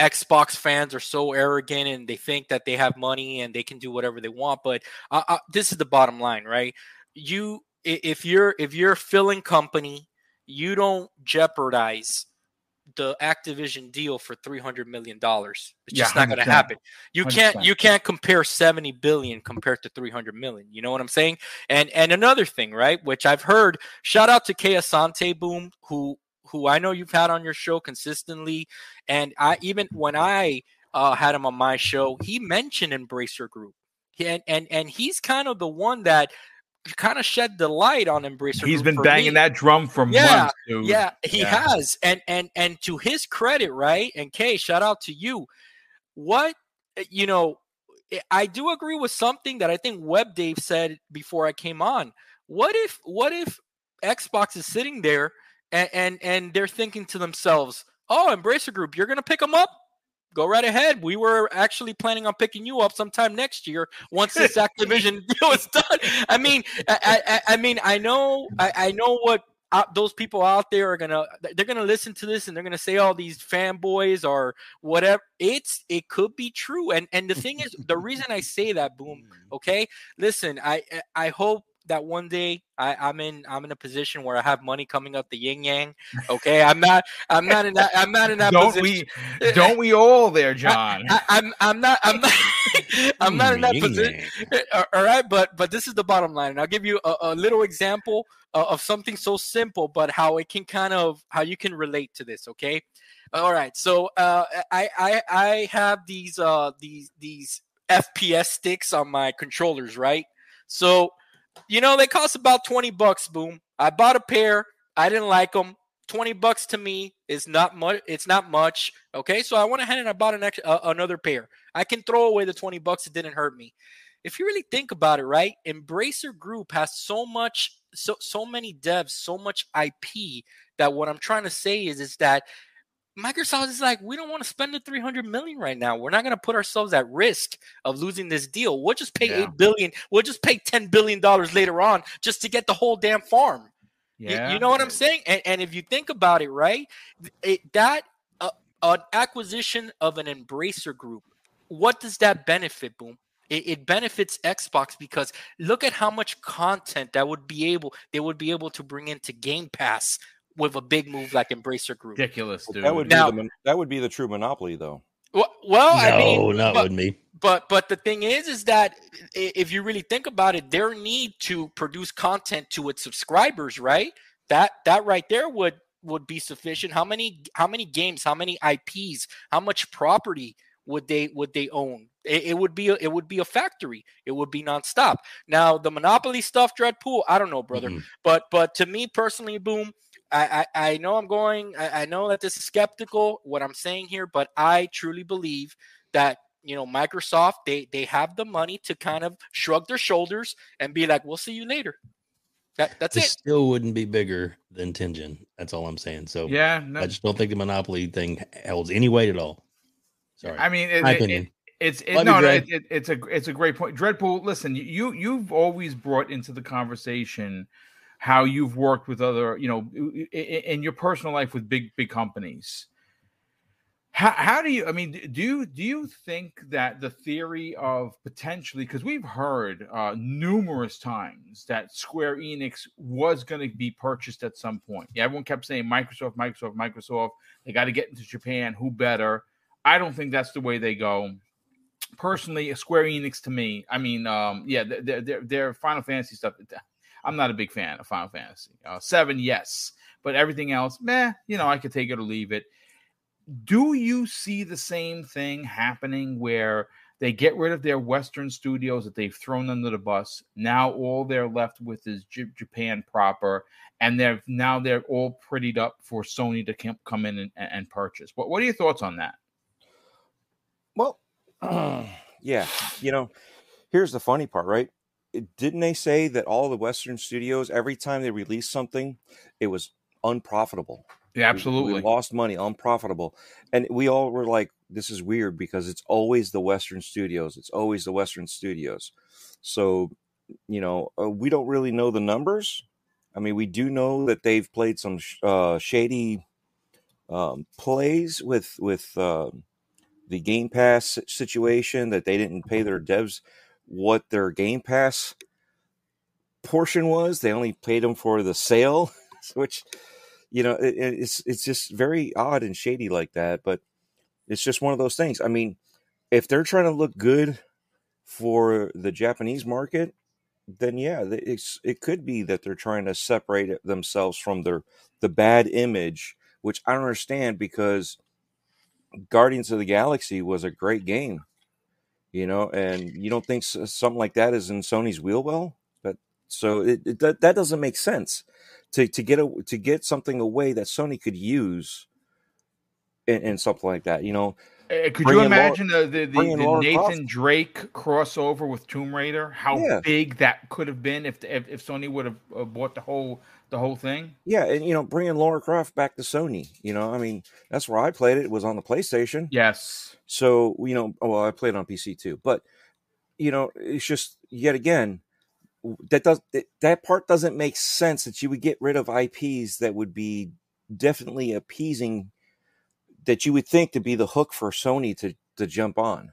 Xbox fans are so arrogant and they think that they have money and they can do whatever they want. But uh, uh, this is the bottom line, right? You if you're if you're a filling company, you don't jeopardize the Activision deal for three hundred million dollars. It's yeah, just not going to happen. You one hundred percent. can't, you can't compare seventy billion compared to three hundred million. You know what I'm saying? And, and another thing, right, which I've heard, shout out to K Asante, Boom, who, who I know you've had on your show consistently. And I, even when I uh, had him on my show, he mentioned Embracer Group, and, and, and he's kind of the one that kind of shed the light on Embracer. He's been banging me. that drum for yeah, months, dude. Yeah, he yeah. has. And and and to his credit, right? And Kay, shout out to you. What, you know, I do agree with something that I think Web Dave said before I came on. What if what if Xbox is sitting there and and, and they're thinking to themselves, "Oh, Embracer Group, you're going to pick them up? Go right ahead. We were actually planning on picking you up sometime next year once this Activision deal is done." I mean, I, I, I mean, I know, I, I know what those people out there are gonna. They're gonna listen to this and they're gonna say, "All oh, these fanboys or whatever." It's it could be true, and and the thing is, the reason I say that, Boom. Okay, listen, I I hope that one day I, I'm in I'm in a position where I have money coming up the yin yang. Okay. I'm not I'm not in that I'm not in that don't position. We, don't we all there, John? I, I, I'm I'm not I'm not I'm not in that position. All right, but but this is the bottom line. And I'll give you a, a little example uh, of something so simple, but how it can kind of how you can relate to this, okay? All right. So uh I I, I have these uh these these F P S sticks on my controllers, right? So you know, they cost about twenty bucks, Boom. I bought a pair. I didn't like them. twenty bucks to me is not much. It's not much. Okay. So I went ahead and I bought an ex- uh, another pair. I can throw away the twenty bucks. It didn't hurt me. If you really think about it, right? Embracer Group has so much, so, so many devs, so much I P that what I'm trying to say is, is that Microsoft is like, we don't want to spend the three hundred million right now. We're not going to put ourselves at risk of losing this deal. We'll just pay yeah. eight billion. We'll just pay ten billion dollars later on just to get the whole damn farm. Yeah. You, you know what I'm saying? And, and if you think about it, right, it, that uh, an acquisition of an Embracer Group, what does that benefit, Boom? It, it benefits Xbox, because look at how much content that would be able they would be able to bring into Game Pass with a big move like Embracer Group. Ridiculous, dude. That would be, now, the, that would be the true monopoly, though. Well, well no, I mean, not but, with me. But but the thing is, is that if you really think about it, their need to produce content to its subscribers, right? That that right there would would be sufficient. How many how many games? How many I Ps? How much property would they would they own? It, it would be a, it would be a factory. It would be nonstop. Now the monopoly stuff, Dreadpool. I don't know, brother. Mm-hmm. But but to me personally, boom. I, I, I know I'm going, I, I know that this is skeptical, what I'm saying here, but I truly believe that, you know, Microsoft, they they have the money to kind of shrug their shoulders and be like, we'll see you later. That, that's it. It still wouldn't be bigger than Tengen. That's all I'm saying. So yeah, no. I just don't think the monopoly thing holds any weight at all. Sorry. I mean, it, My it, opinion. It, It's it, no, no it, it, it's a it's a great point. Dreadpool, listen, you you've always brought into the conversation how you've worked with other, you know, in your personal life with big, big companies. How, how do you, I mean, do you, do you think that the theory of potentially, because we've heard uh, numerous times that Square Enix was going to be purchased at some point. Yeah, everyone kept saying Microsoft, Microsoft, Microsoft. They got to get into Japan. Who better? I don't think that's the way they go. Personally, Square Enix to me, I mean, um, yeah, their their Final Fantasy stuff, I'm not a big fan of Final Fantasy. Uh, seven, yes. But everything else, meh, you know, I could take it or leave it. Do you see the same thing happening where they get rid of their Western studios that they've thrown under the bus? Now all they're left with is J- Japan proper, and they're now they're all prettied up for Sony to come in and, and purchase. What, what are your thoughts on that? Well, uh, yeah, you know, here's the funny part, right? Didn't they say that all the Western studios, every time they released something, it was unprofitable? Yeah, absolutely. We, we lost money, unprofitable. And we all were like, this is weird because it's always the Western studios. It's always the Western studios. So, you know, uh, we don't really know the numbers. I mean, we do know that they've played some sh- uh, shady um, plays with, with uh, the Game Pass situation, that they didn't pay their devs what their Game Pass portion was. They only paid them for the sale, which, you know, it, it's it's just very odd and shady like that. But it's just one of those things. I mean, if they're trying to look good for the Japanese market, then yeah, it's, it could be that they're trying to separate themselves from their the bad image, which I don't understand, because Guardians of the Galaxy was a great game. You know, and you don't think something like that is in Sony's wheel well? But so it, it, that, that doesn't make sense to to get a, to get something away that Sony could use in, in something like that. You know, uh, could you imagine Laura, the the, the, the Nathan Drake crossover with Tomb Raider? How yeah. big that could have been if, the, if if Sony would have bought the whole the whole thing. Yeah, and you know, bringing Lara Croft back to Sony. You know, I mean, that's where I played it. It was on the PlayStation. Yes. So, you know, well, I played on P C too, but, you know, it's just, yet again, that does that part doesn't make sense, that you would get rid of I Ps that would be definitely appeasing, that you would think to be the hook for Sony to, to jump on.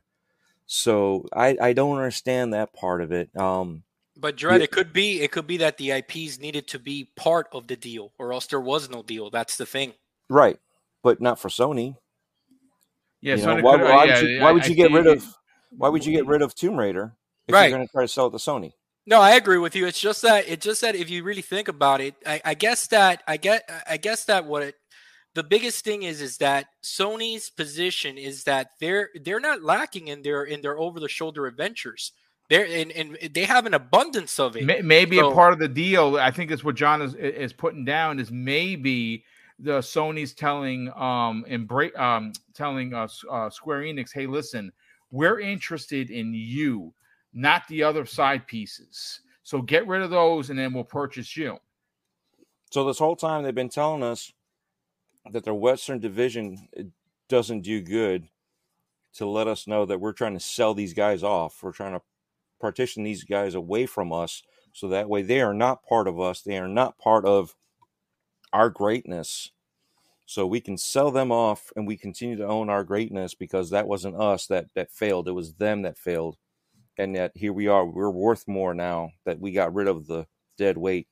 So I, I don't understand that part of it. Um, But Dredd, yeah. it could be it could be that the I Ps needed to be part of the deal, or else there was no deal. That's the thing. Right, but not for Sony. Yeah, you know, why, could, why, yeah, would you, yeah, why would you I get rid of why would you get rid of Tomb Raider if right. you're going to try to sell it to Sony? No, I agree with you. It's just that it's just that if you really think about it, I, I guess that I get I guess that what it, the biggest thing is is that Sony's position is that they're they're not lacking in their in their over the shoulder adventures. They're and, and they have an abundance of it. Maybe so, a part of the deal, I think that's what John is is putting down, is maybe the Sony's telling um Embra- um telling us uh, uh, Square Enix, hey, listen, we're interested in you, not the other side pieces. So get rid of those, and then we'll purchase you. So this whole time they've been telling us that their Western division doesn't do good, to let us know that we're trying to sell these guys off. We're trying to partition these guys away from us, so that way they are not part of us. They are not part of our greatness, so we can sell them off and we continue to own our greatness, because that wasn't us that that failed. It was them that failed, and that here we are. We're worth more now that we got rid of the dead weight.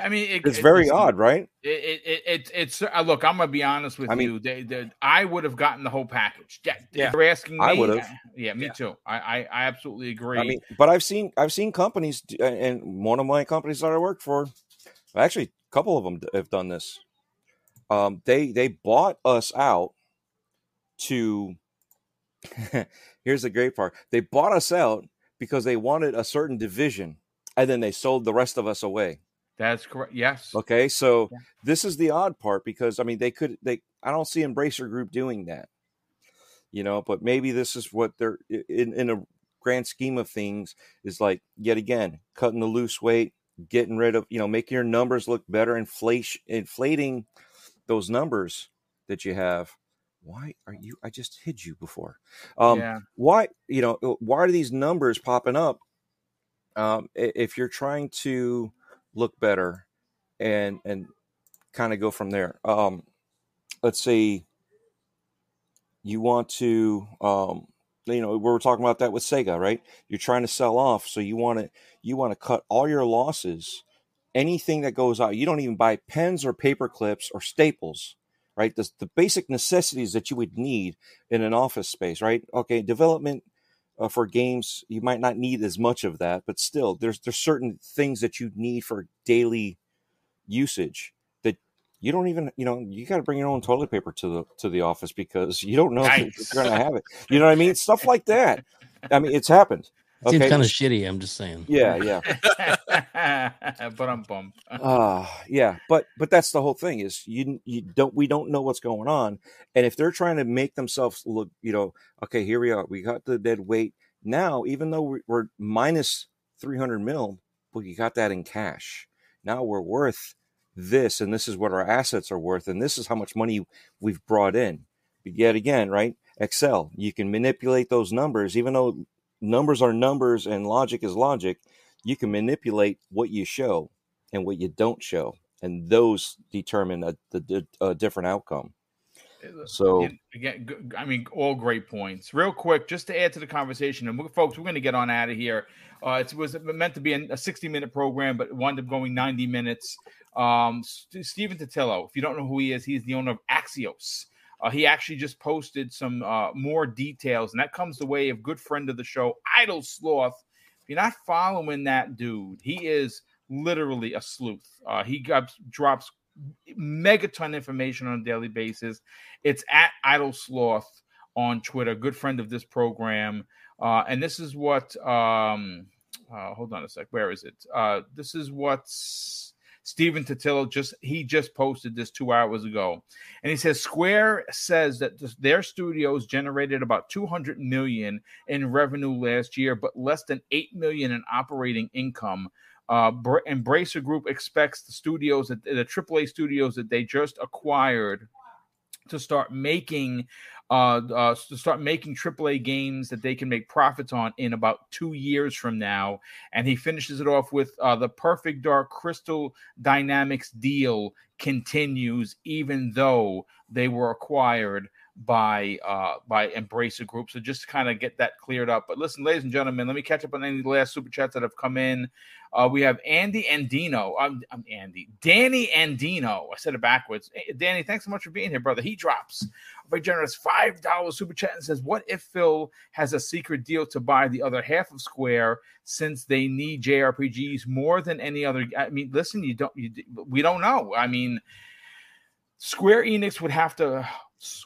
I mean, it, it's it, very it's, odd, right? It it, it it's uh, look. I'm gonna be honest with I mean, you. They, they, I would have gotten the whole package. Yeah, yeah. You're asking me. I would have. Yeah, me yeah. too. I, I I absolutely agree. I mean, but I've seen I've seen companies, and one of my companies that I worked for, actually, a couple of them have done this. Um, they they bought us out to. Here's the great part. They bought us out because they wanted a certain division, and then they sold the rest of us away. That's correct. Yes. Okay. So yeah. This is the odd part, because I mean, they could, they, I don't see Embracer Group doing that, you know, but maybe this is what they're in, in a grand scheme of things is like, yet again, cutting the loose weight, getting rid of, you know, making your numbers look better, inflation, inflating those numbers that you have. Why are you, I just hid you before. Um, yeah. Why, you know, why are these numbers popping up? Um, if you're trying to look better and and kind of go from there. Um, let's see. You want to, um, you know, we were talking about that with Sega, right? You're trying to sell off. So you want to, you want to cut all your losses, anything that goes out. You don't even buy pens or paper clips or staples, right? The, the basic necessities that you would need in an office space, right? Okay. Development Uh, for games, you might not need as much of that, but still, there's there's certain things that you need for daily usage that you don't even, you know, you got to bring your own toilet paper to the to the office because you don't know nice. if you're going to have it. You know what I mean? Stuff like that. I mean, it's happened. It okay? seems kind of shitty. I'm just saying. Yeah, yeah. But I'm bummed. Uh, yeah, but but that's the whole thing is you you don't we don't know what's going on, and if they're trying to make themselves look, you know, okay, here we are, we got the dead weight now. Even though we're minus three hundred mil, well, you got that in cash. Now we're worth this, and this is what our assets are worth, and this is how much money we've brought in. But yet again, right? Excel, you can manipulate those numbers, even though numbers are numbers and logic is logic. You can manipulate what you show and what you don't show, and those determine a, a, a different outcome. So, again, I mean, all great points. Real quick, just to add to the conversation, and we, folks, we're going to get on out of here. Uh, it was meant to be a sixty-minute program, but it wound up going ninety minutes. Um, St- Stephen Totillo, if you don't know who he is, he's the owner of Axios. Uh, he actually just posted some uh, more details, and that comes the way of good friend of the show, Idle Sloth. If you're not following that dude, he is literally a sleuth. Uh, he got, drops megaton information on a daily basis. It's at Idle Sloth on Twitter, good friend of this program. Uh, and this is what, um, uh, hold on a sec, where is it? Uh, this is what's... Stephen Totillo, just he just posted this two hours ago, and he says Square says that th- their studios generated about two hundred million dollars in revenue last year, but less than eight million dollars in operating income. Uh, Br- Embracer Group expects the studios, that, the triple A studios that they just acquired, to start making uh, uh, to start making triple A games that they can make profits on in about two years from now. And he finishes it off with uh, the Perfect Dark Crystal Dynamics deal continues, even though they were acquired by uh, by Embracer Group. So just to kind of get that cleared up. But listen, ladies and gentlemen, let me catch up on any of the last super chats that have come in. Uh, we have Andy Andino. I'm, I'm Andy. Danny Andino. I said it backwards. Hey, Danny, thanks so much for being here, brother. He drops a very generous five dollars super chat and says, what if Phil has a secret deal to buy the other half of Square since they need J R P Gs more than any other? I mean, listen, you don't. You, we don't know. I mean, Square Enix would have to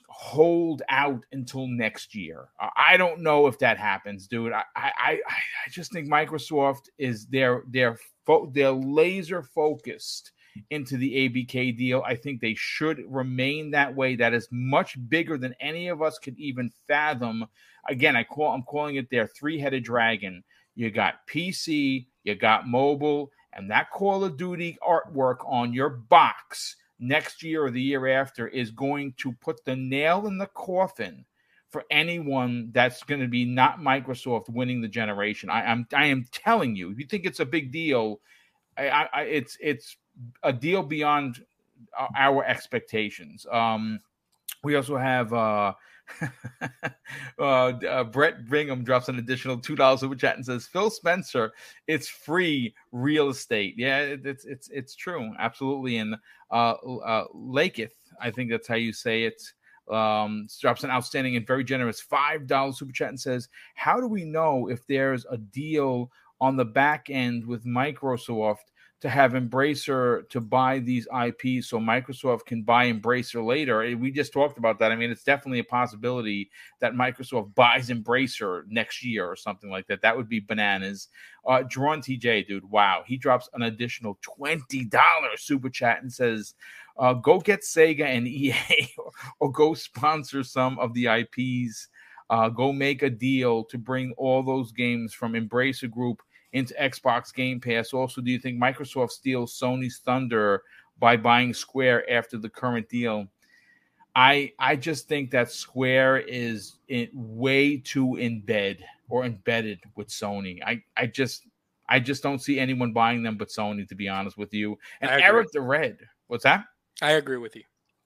hold out until next year. Uh, I don't know if that happens, dude. I I I, I just think Microsoft is they're they're fo- they're laser focused into the A B K deal. I think they should remain that way. That is much bigger than any of us could even fathom. Again, I call I'm calling it their three-headed dragon. You got P C, you got mobile, and that Call of Duty artwork on your box next year or the year after is going to put the nail in the coffin for anyone that's going to be not Microsoft winning the generation. I, I'm, I am telling you, if you think it's a big deal, I, I, it's it's a deal beyond our expectations. Um, we also have uh, uh, uh, Brett Bingham drops an additional two dollars over chat and says, Phil Spencer, it's free real estate. Yeah, it, it's it's it's true. Absolutely. And uh, uh, Laketh, I think that's how you say it, um, drops an outstanding and very generous five dollars super chat and says, how do we know if there's a deal on the back end with Microsoft to have Embracer to buy these I Ps so Microsoft can buy Embracer later? We just talked about that. I mean, it's definitely a possibility that Microsoft buys Embracer next year or something like that. That would be bananas. Uh, Drawn T J, dude, wow. He drops an additional twenty dollars super chat and says, uh, go get Sega and E A or, or go sponsor some of the I Ps. Uh, go make a deal to bring all those games from Embracer Group into Xbox Game Pass. Also, do you think Microsoft steals Sony's thunder by buying Square after the current deal? I I just think that Square is in, way too in bed or embedded with Sony. I, I just I just don't see anyone buying them but Sony, to be honest with you. And Eric the Red, what's that? I agree with you.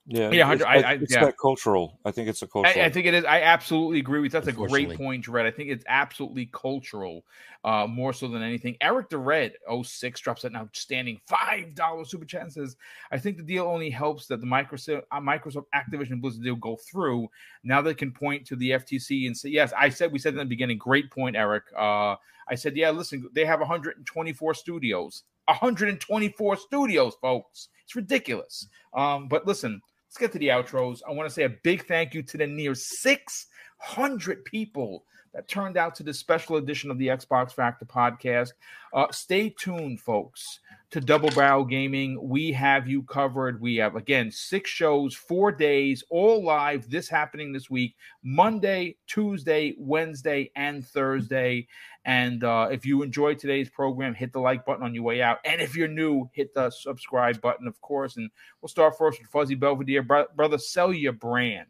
Yeah, yeah, it's, I, I, it's yeah. that cultural. I think it's a cultural. I, I think it is. I absolutely agree with you. That's a great point, Jared. I think it's absolutely cultural, uh, more so than anything. Eric the Red oh six drops an outstanding five dollars super chat and says, I think the deal only helps that the Microsoft, uh, Microsoft Activision Blizzard deal go through. Now they can point to the F T C and say, yes, I said, we said in the beginning, great point, Eric. Uh, I said, yeah, listen, they have one hundred twenty-four studios. one hundred twenty-four studios, folks. It's ridiculous. Um, but listen, let's get to the outros. I want to say a big thank you to the near six hundred people that turned out to this special edition of the Xbox Factor podcast. Uh, stay tuned, folks, to Double Barrel Gaming. We have you covered. We have, again, six shows, four days, all live. This happening this week, Monday, Tuesday, Wednesday, and Thursday. And uh, if you enjoyed today's program, hit the like button on your way out. And if you're new, hit the subscribe button, of course. And we'll start first with Fuzzy Belvedere. Bro- brother, sell your brand.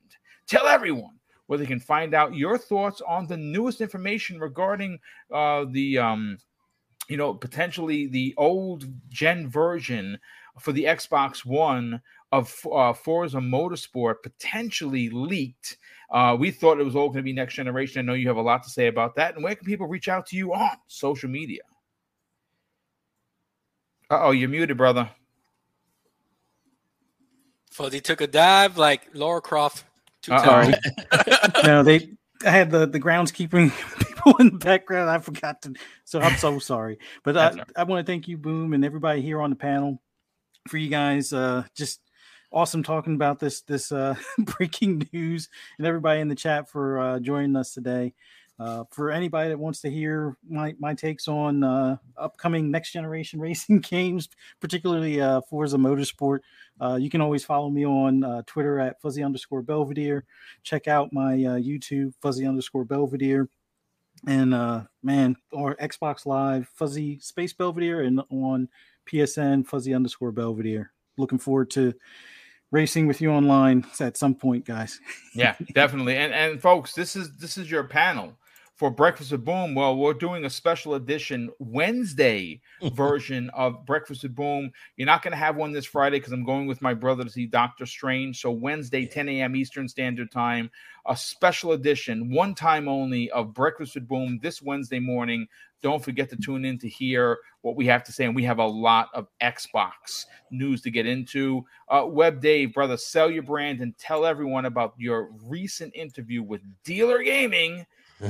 Tell everyone where they can find out your thoughts on the newest information regarding uh, the, um, you know, potentially the old gen version for the Xbox One of uh, Forza Motorsport potentially leaked. Uh, we thought it was all going to be next generation. I know you have a lot to say about that. And where can people reach out to you on social media? Uh-oh, you're muted, brother. Fuzzy took a dive like Lara Croft. Too sorry. No, they. I had the, the groundskeeping people in the background. I forgot to. So I'm so sorry. But I, right. I want to thank you, Boom, and everybody here on the panel for you guys. Uh, just awesome talking about this this uh, breaking news, and everybody in the chat for uh, joining us today. Uh, for anybody that wants to hear my, my takes on uh, upcoming next generation racing games, particularly uh, Forza Motorsport, uh, you can always follow me on uh, Twitter at Fuzzy underscore Belvedere. Check out my uh, YouTube, Fuzzy underscore Belvedere. And, uh, man, or Xbox Live, Fuzzy Space Belvedere, and on P S N, Fuzzy underscore Belvedere. Looking forward to racing with you online at some point, guys. Yeah, definitely. And, and folks, this is this is your panel. For Breakfast with Boom, well, we're doing a special edition Wednesday version of Breakfast with Boom. You're not going to have one this Friday because I'm going with my brother to see Doctor Strange. So Wednesday, ten a.m. Eastern Standard Time, a special edition, one time only, of Breakfast with Boom this Wednesday morning. Don't forget to tune in to hear what we have to say, and we have a lot of Xbox news to get into. Uh, Web Dave, brother, sell your brand and tell everyone about your recent interview with Dealer Gaming.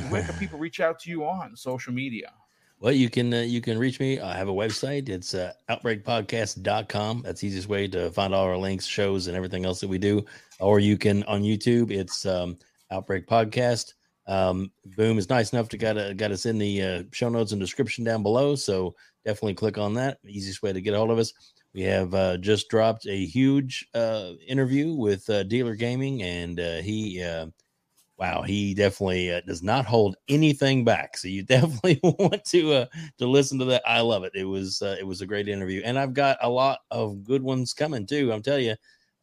Where can people reach out to you on social media? Well, you can uh, you can reach me. I have a website. It's uh, outbreak podcast dot com. That's the easiest way to find all our links, shows, and everything else that we do. Or you can, on YouTube, it's um, Outbreak Podcast. Um, Boom is nice enough to got, a, got us in the uh, show notes and description down below. So definitely click on that. Easiest way to get a hold of us. We have uh, just dropped a huge uh, interview with uh, Dealer Gaming, and uh, he... Uh, Wow, he definitely uh, does not hold anything back. So you definitely want to uh, to listen to that. I love it. It was uh, it was a great interview, and I've got a lot of good ones coming too. I'm telling you,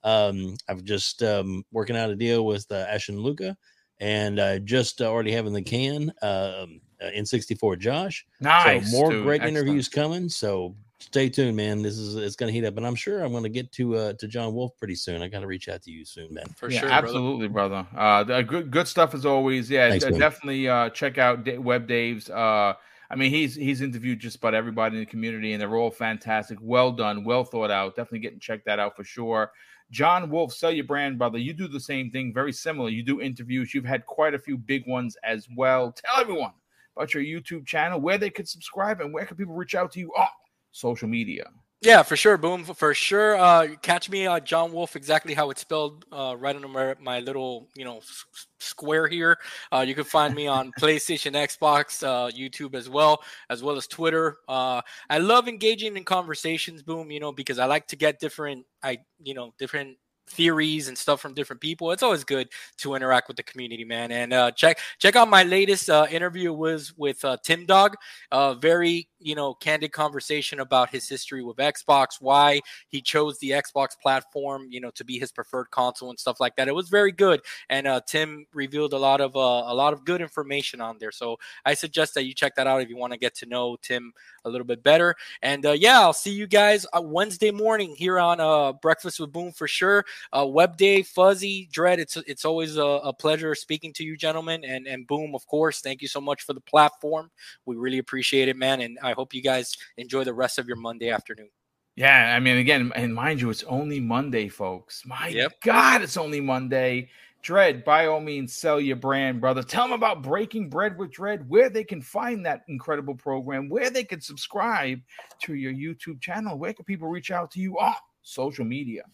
um, I've just um, working out a deal with uh, Ash and Luca, and I uh, just uh, already having the can um, uh, N sixty-four Josh. Nice, so more dude, great excellent interviews coming. So stay tuned, man. This is it's going to heat up, and I'm sure I'm going to get to uh, to John Wolf pretty soon. I got to reach out to you soon, man. For yeah, sure, absolutely, brother. brother. Uh, good good stuff as always. Yeah, Thanks, d- definitely uh, check out D- Web Dave's. Uh, I mean, he's he's interviewed just about everybody in the community, and they're all fantastic. Well done, well thought out. Definitely get and check that out for sure. John Wolf, Sell Your Brand, brother. You do the same thing, very similar. You do interviews. You've had quite a few big ones as well. Tell everyone about your YouTube channel, where they could subscribe, and where can people reach out to you on social media. Yeah, for sure, Boom. For sure. Uh, catch me, uh, John Wolf, exactly how it's spelled, uh, right under my, my little, you know, s- square here. Uh, you can find me on PlayStation, Xbox, uh, YouTube as well, as well as Twitter. Uh, I love engaging in conversations, Boom, you know, because I like to get different, I, you know, different theories and stuff from different people. It's always good to interact with the community, man. And uh, check check out my latest uh, interview was with uh, Tim Dog. Uh, very you know candid conversation about his history with Xbox, why he chose the Xbox platform, you know, to be his preferred console and stuff like that. It was very good, and uh, Tim revealed a lot of uh, a lot of good information on there. So I suggest that you check that out if you want to get to know Tim a little bit better. And uh, yeah, I'll see you guys Wednesday morning here on uh, Breakfast with Boom for sure. Uh, Web Day, Fuzzy, Dread, it's it's always a, a pleasure speaking to you gentlemen, and and Boom, of course, thank you so much for the platform. We really appreciate it, man, and I hope you guys enjoy the rest of your Monday afternoon. Yeah, I mean, again, and mind you, it's only Monday, folks. My yep. God, it's only Monday. Dread, by all means, sell your brand, brother. Tell them about Breaking Bread with Dread, where they can find that incredible program, where they can subscribe to your YouTube channel. Where can people reach out to you on social media?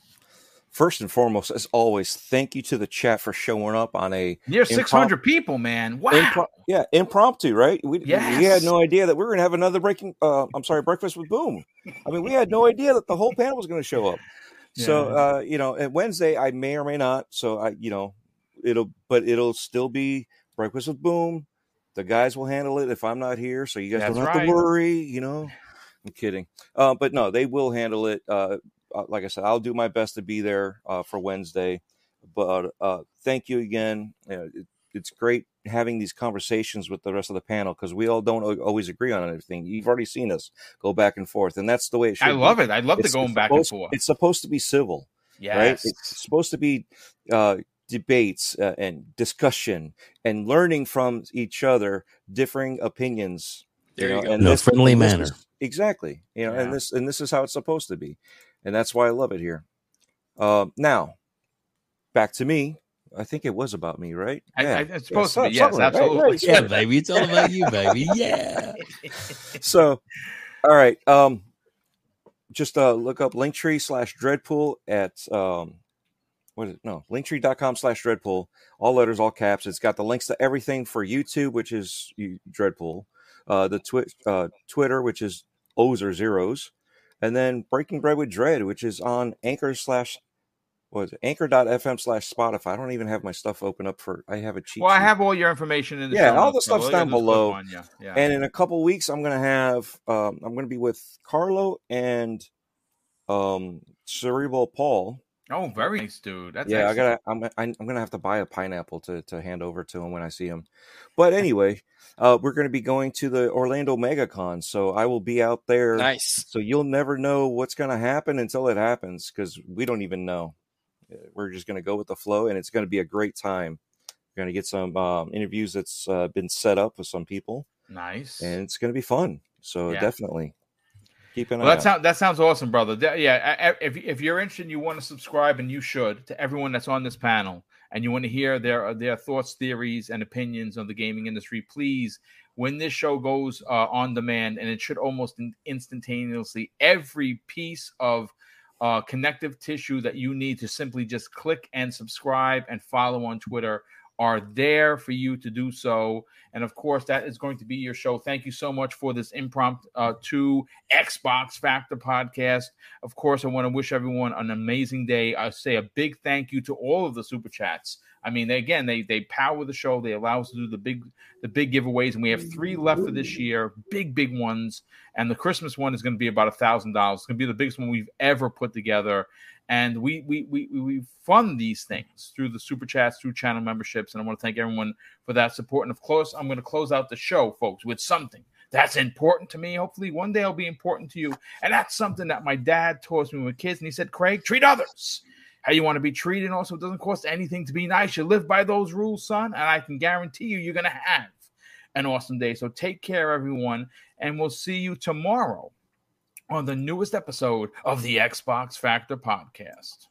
First and foremost, as always, thank you to the chat for showing up on a near six hundred improm- people, man. Wow, improm- yeah, impromptu, right? We, yes. we had no idea that we were going to have another breaking. Uh, I'm sorry, Breakfast with Boom. I mean, we had no idea that the whole panel was going to show up. Yeah. So, uh, you know, at Wednesday, I may or may not. So, I, you know, it'll, but it'll still be Breakfast with Boom. The guys will handle it if I'm not here, so you guys That's don't have right. to worry. You know, I'm kidding, uh, but no, they will handle it. Uh, Like I said, I'll do my best to be there uh, for Wednesday. But uh, thank you again. You know, it, it's great having these conversations with the rest of the panel because we all don't always agree on anything. You've already seen us go back and forth, and that's the way it should I be. love it. I love it's, the going back supposed, and forth. It's supposed to be civil, yes. right? It's supposed to be uh, debates uh, and discussion and learning from each other, differing opinions. There you, you know, go. In no, a friendly manner. Is, exactly. You know, yeah. and this and this is how it's supposed to be. And that's why I love it here. Uh, now, back to me. I think it was about me, right? Yeah. I, I, it's supposed yeah, to be. Yes, absolutely. Right, right. Yeah, baby. It's all about you, baby. Yeah. So, all right. Um, just uh, look up Linktree slash Dreadpool at, um, what is it? No, Linktree.com slash Dreadpool. All letters, all caps. It's got the links to everything for YouTube, which is Dreadpool. Uh, the twi- uh, Twitter, which is O's or Zeros. And then Breaking Bread with Dread, which is on Anchor slash, what is it? Anchor dot f m slash Spotify. I don't even have my stuff open up for, I have a cheat. Well, sheet. I have all your information in the Yeah, all the stuff's down below. On, yeah, yeah. And in a couple weeks, I'm going to have, um, I'm going to be with Carlo and um, Cerebral Paul. Oh, very nice, dude. That's yeah, excellent. I gotta. I'm. I'm gonna have to buy a pineapple to, to hand over to him when I see him. But anyway, uh, we're gonna be going to the Orlando MegaCon, so I will be out there. Nice. So you'll never know what's gonna happen until it happens, because we don't even know. We're just gonna go with the flow, and it's gonna be a great time. We're gonna get some um, interviews that's uh, been set up with some people. Nice. And it's gonna be fun. So yeah. definitely. Keep an well, eye that, sound, that sounds awesome, brother. That, yeah, if if you're interested, you want to subscribe, and you should, to everyone that's on this panel, and you want to hear their their thoughts, theories, and opinions on the gaming industry, please, when this show goes uh, on demand, and it should almost instantaneously, every piece of uh, connective tissue that you need to simply just click and subscribe and follow on Twitter are there for you to do so. And of course, that is going to be your show. Thank you so much for this impromptu uh, to Xbox Factor podcast. Of course, I want to wish everyone an amazing day. I say a big thank you to all of the super chats. I mean, they, again, they they power the show. They allow us to do the big the big giveaways, and we have three left for this year, big big ones. And the Christmas one is going to be about a thousand dollars. It's going to be the biggest one we've ever put together. And we we we we fund these things through the super chats, through channel memberships, and I want to thank everyone for that support. And of course, I'm going to close out the show, folks, with something That's important to me. Hopefully one day it'll be important to you. And that's something that my dad taught me with kids. And he said, Craig, treat others how you want to be treated. Also, it doesn't cost anything to be nice. You live by those rules, son. And I can guarantee you, you're going to have an awesome day. So take care, everyone. And we'll see you tomorrow on the newest episode of the Xbox Factor Podcast.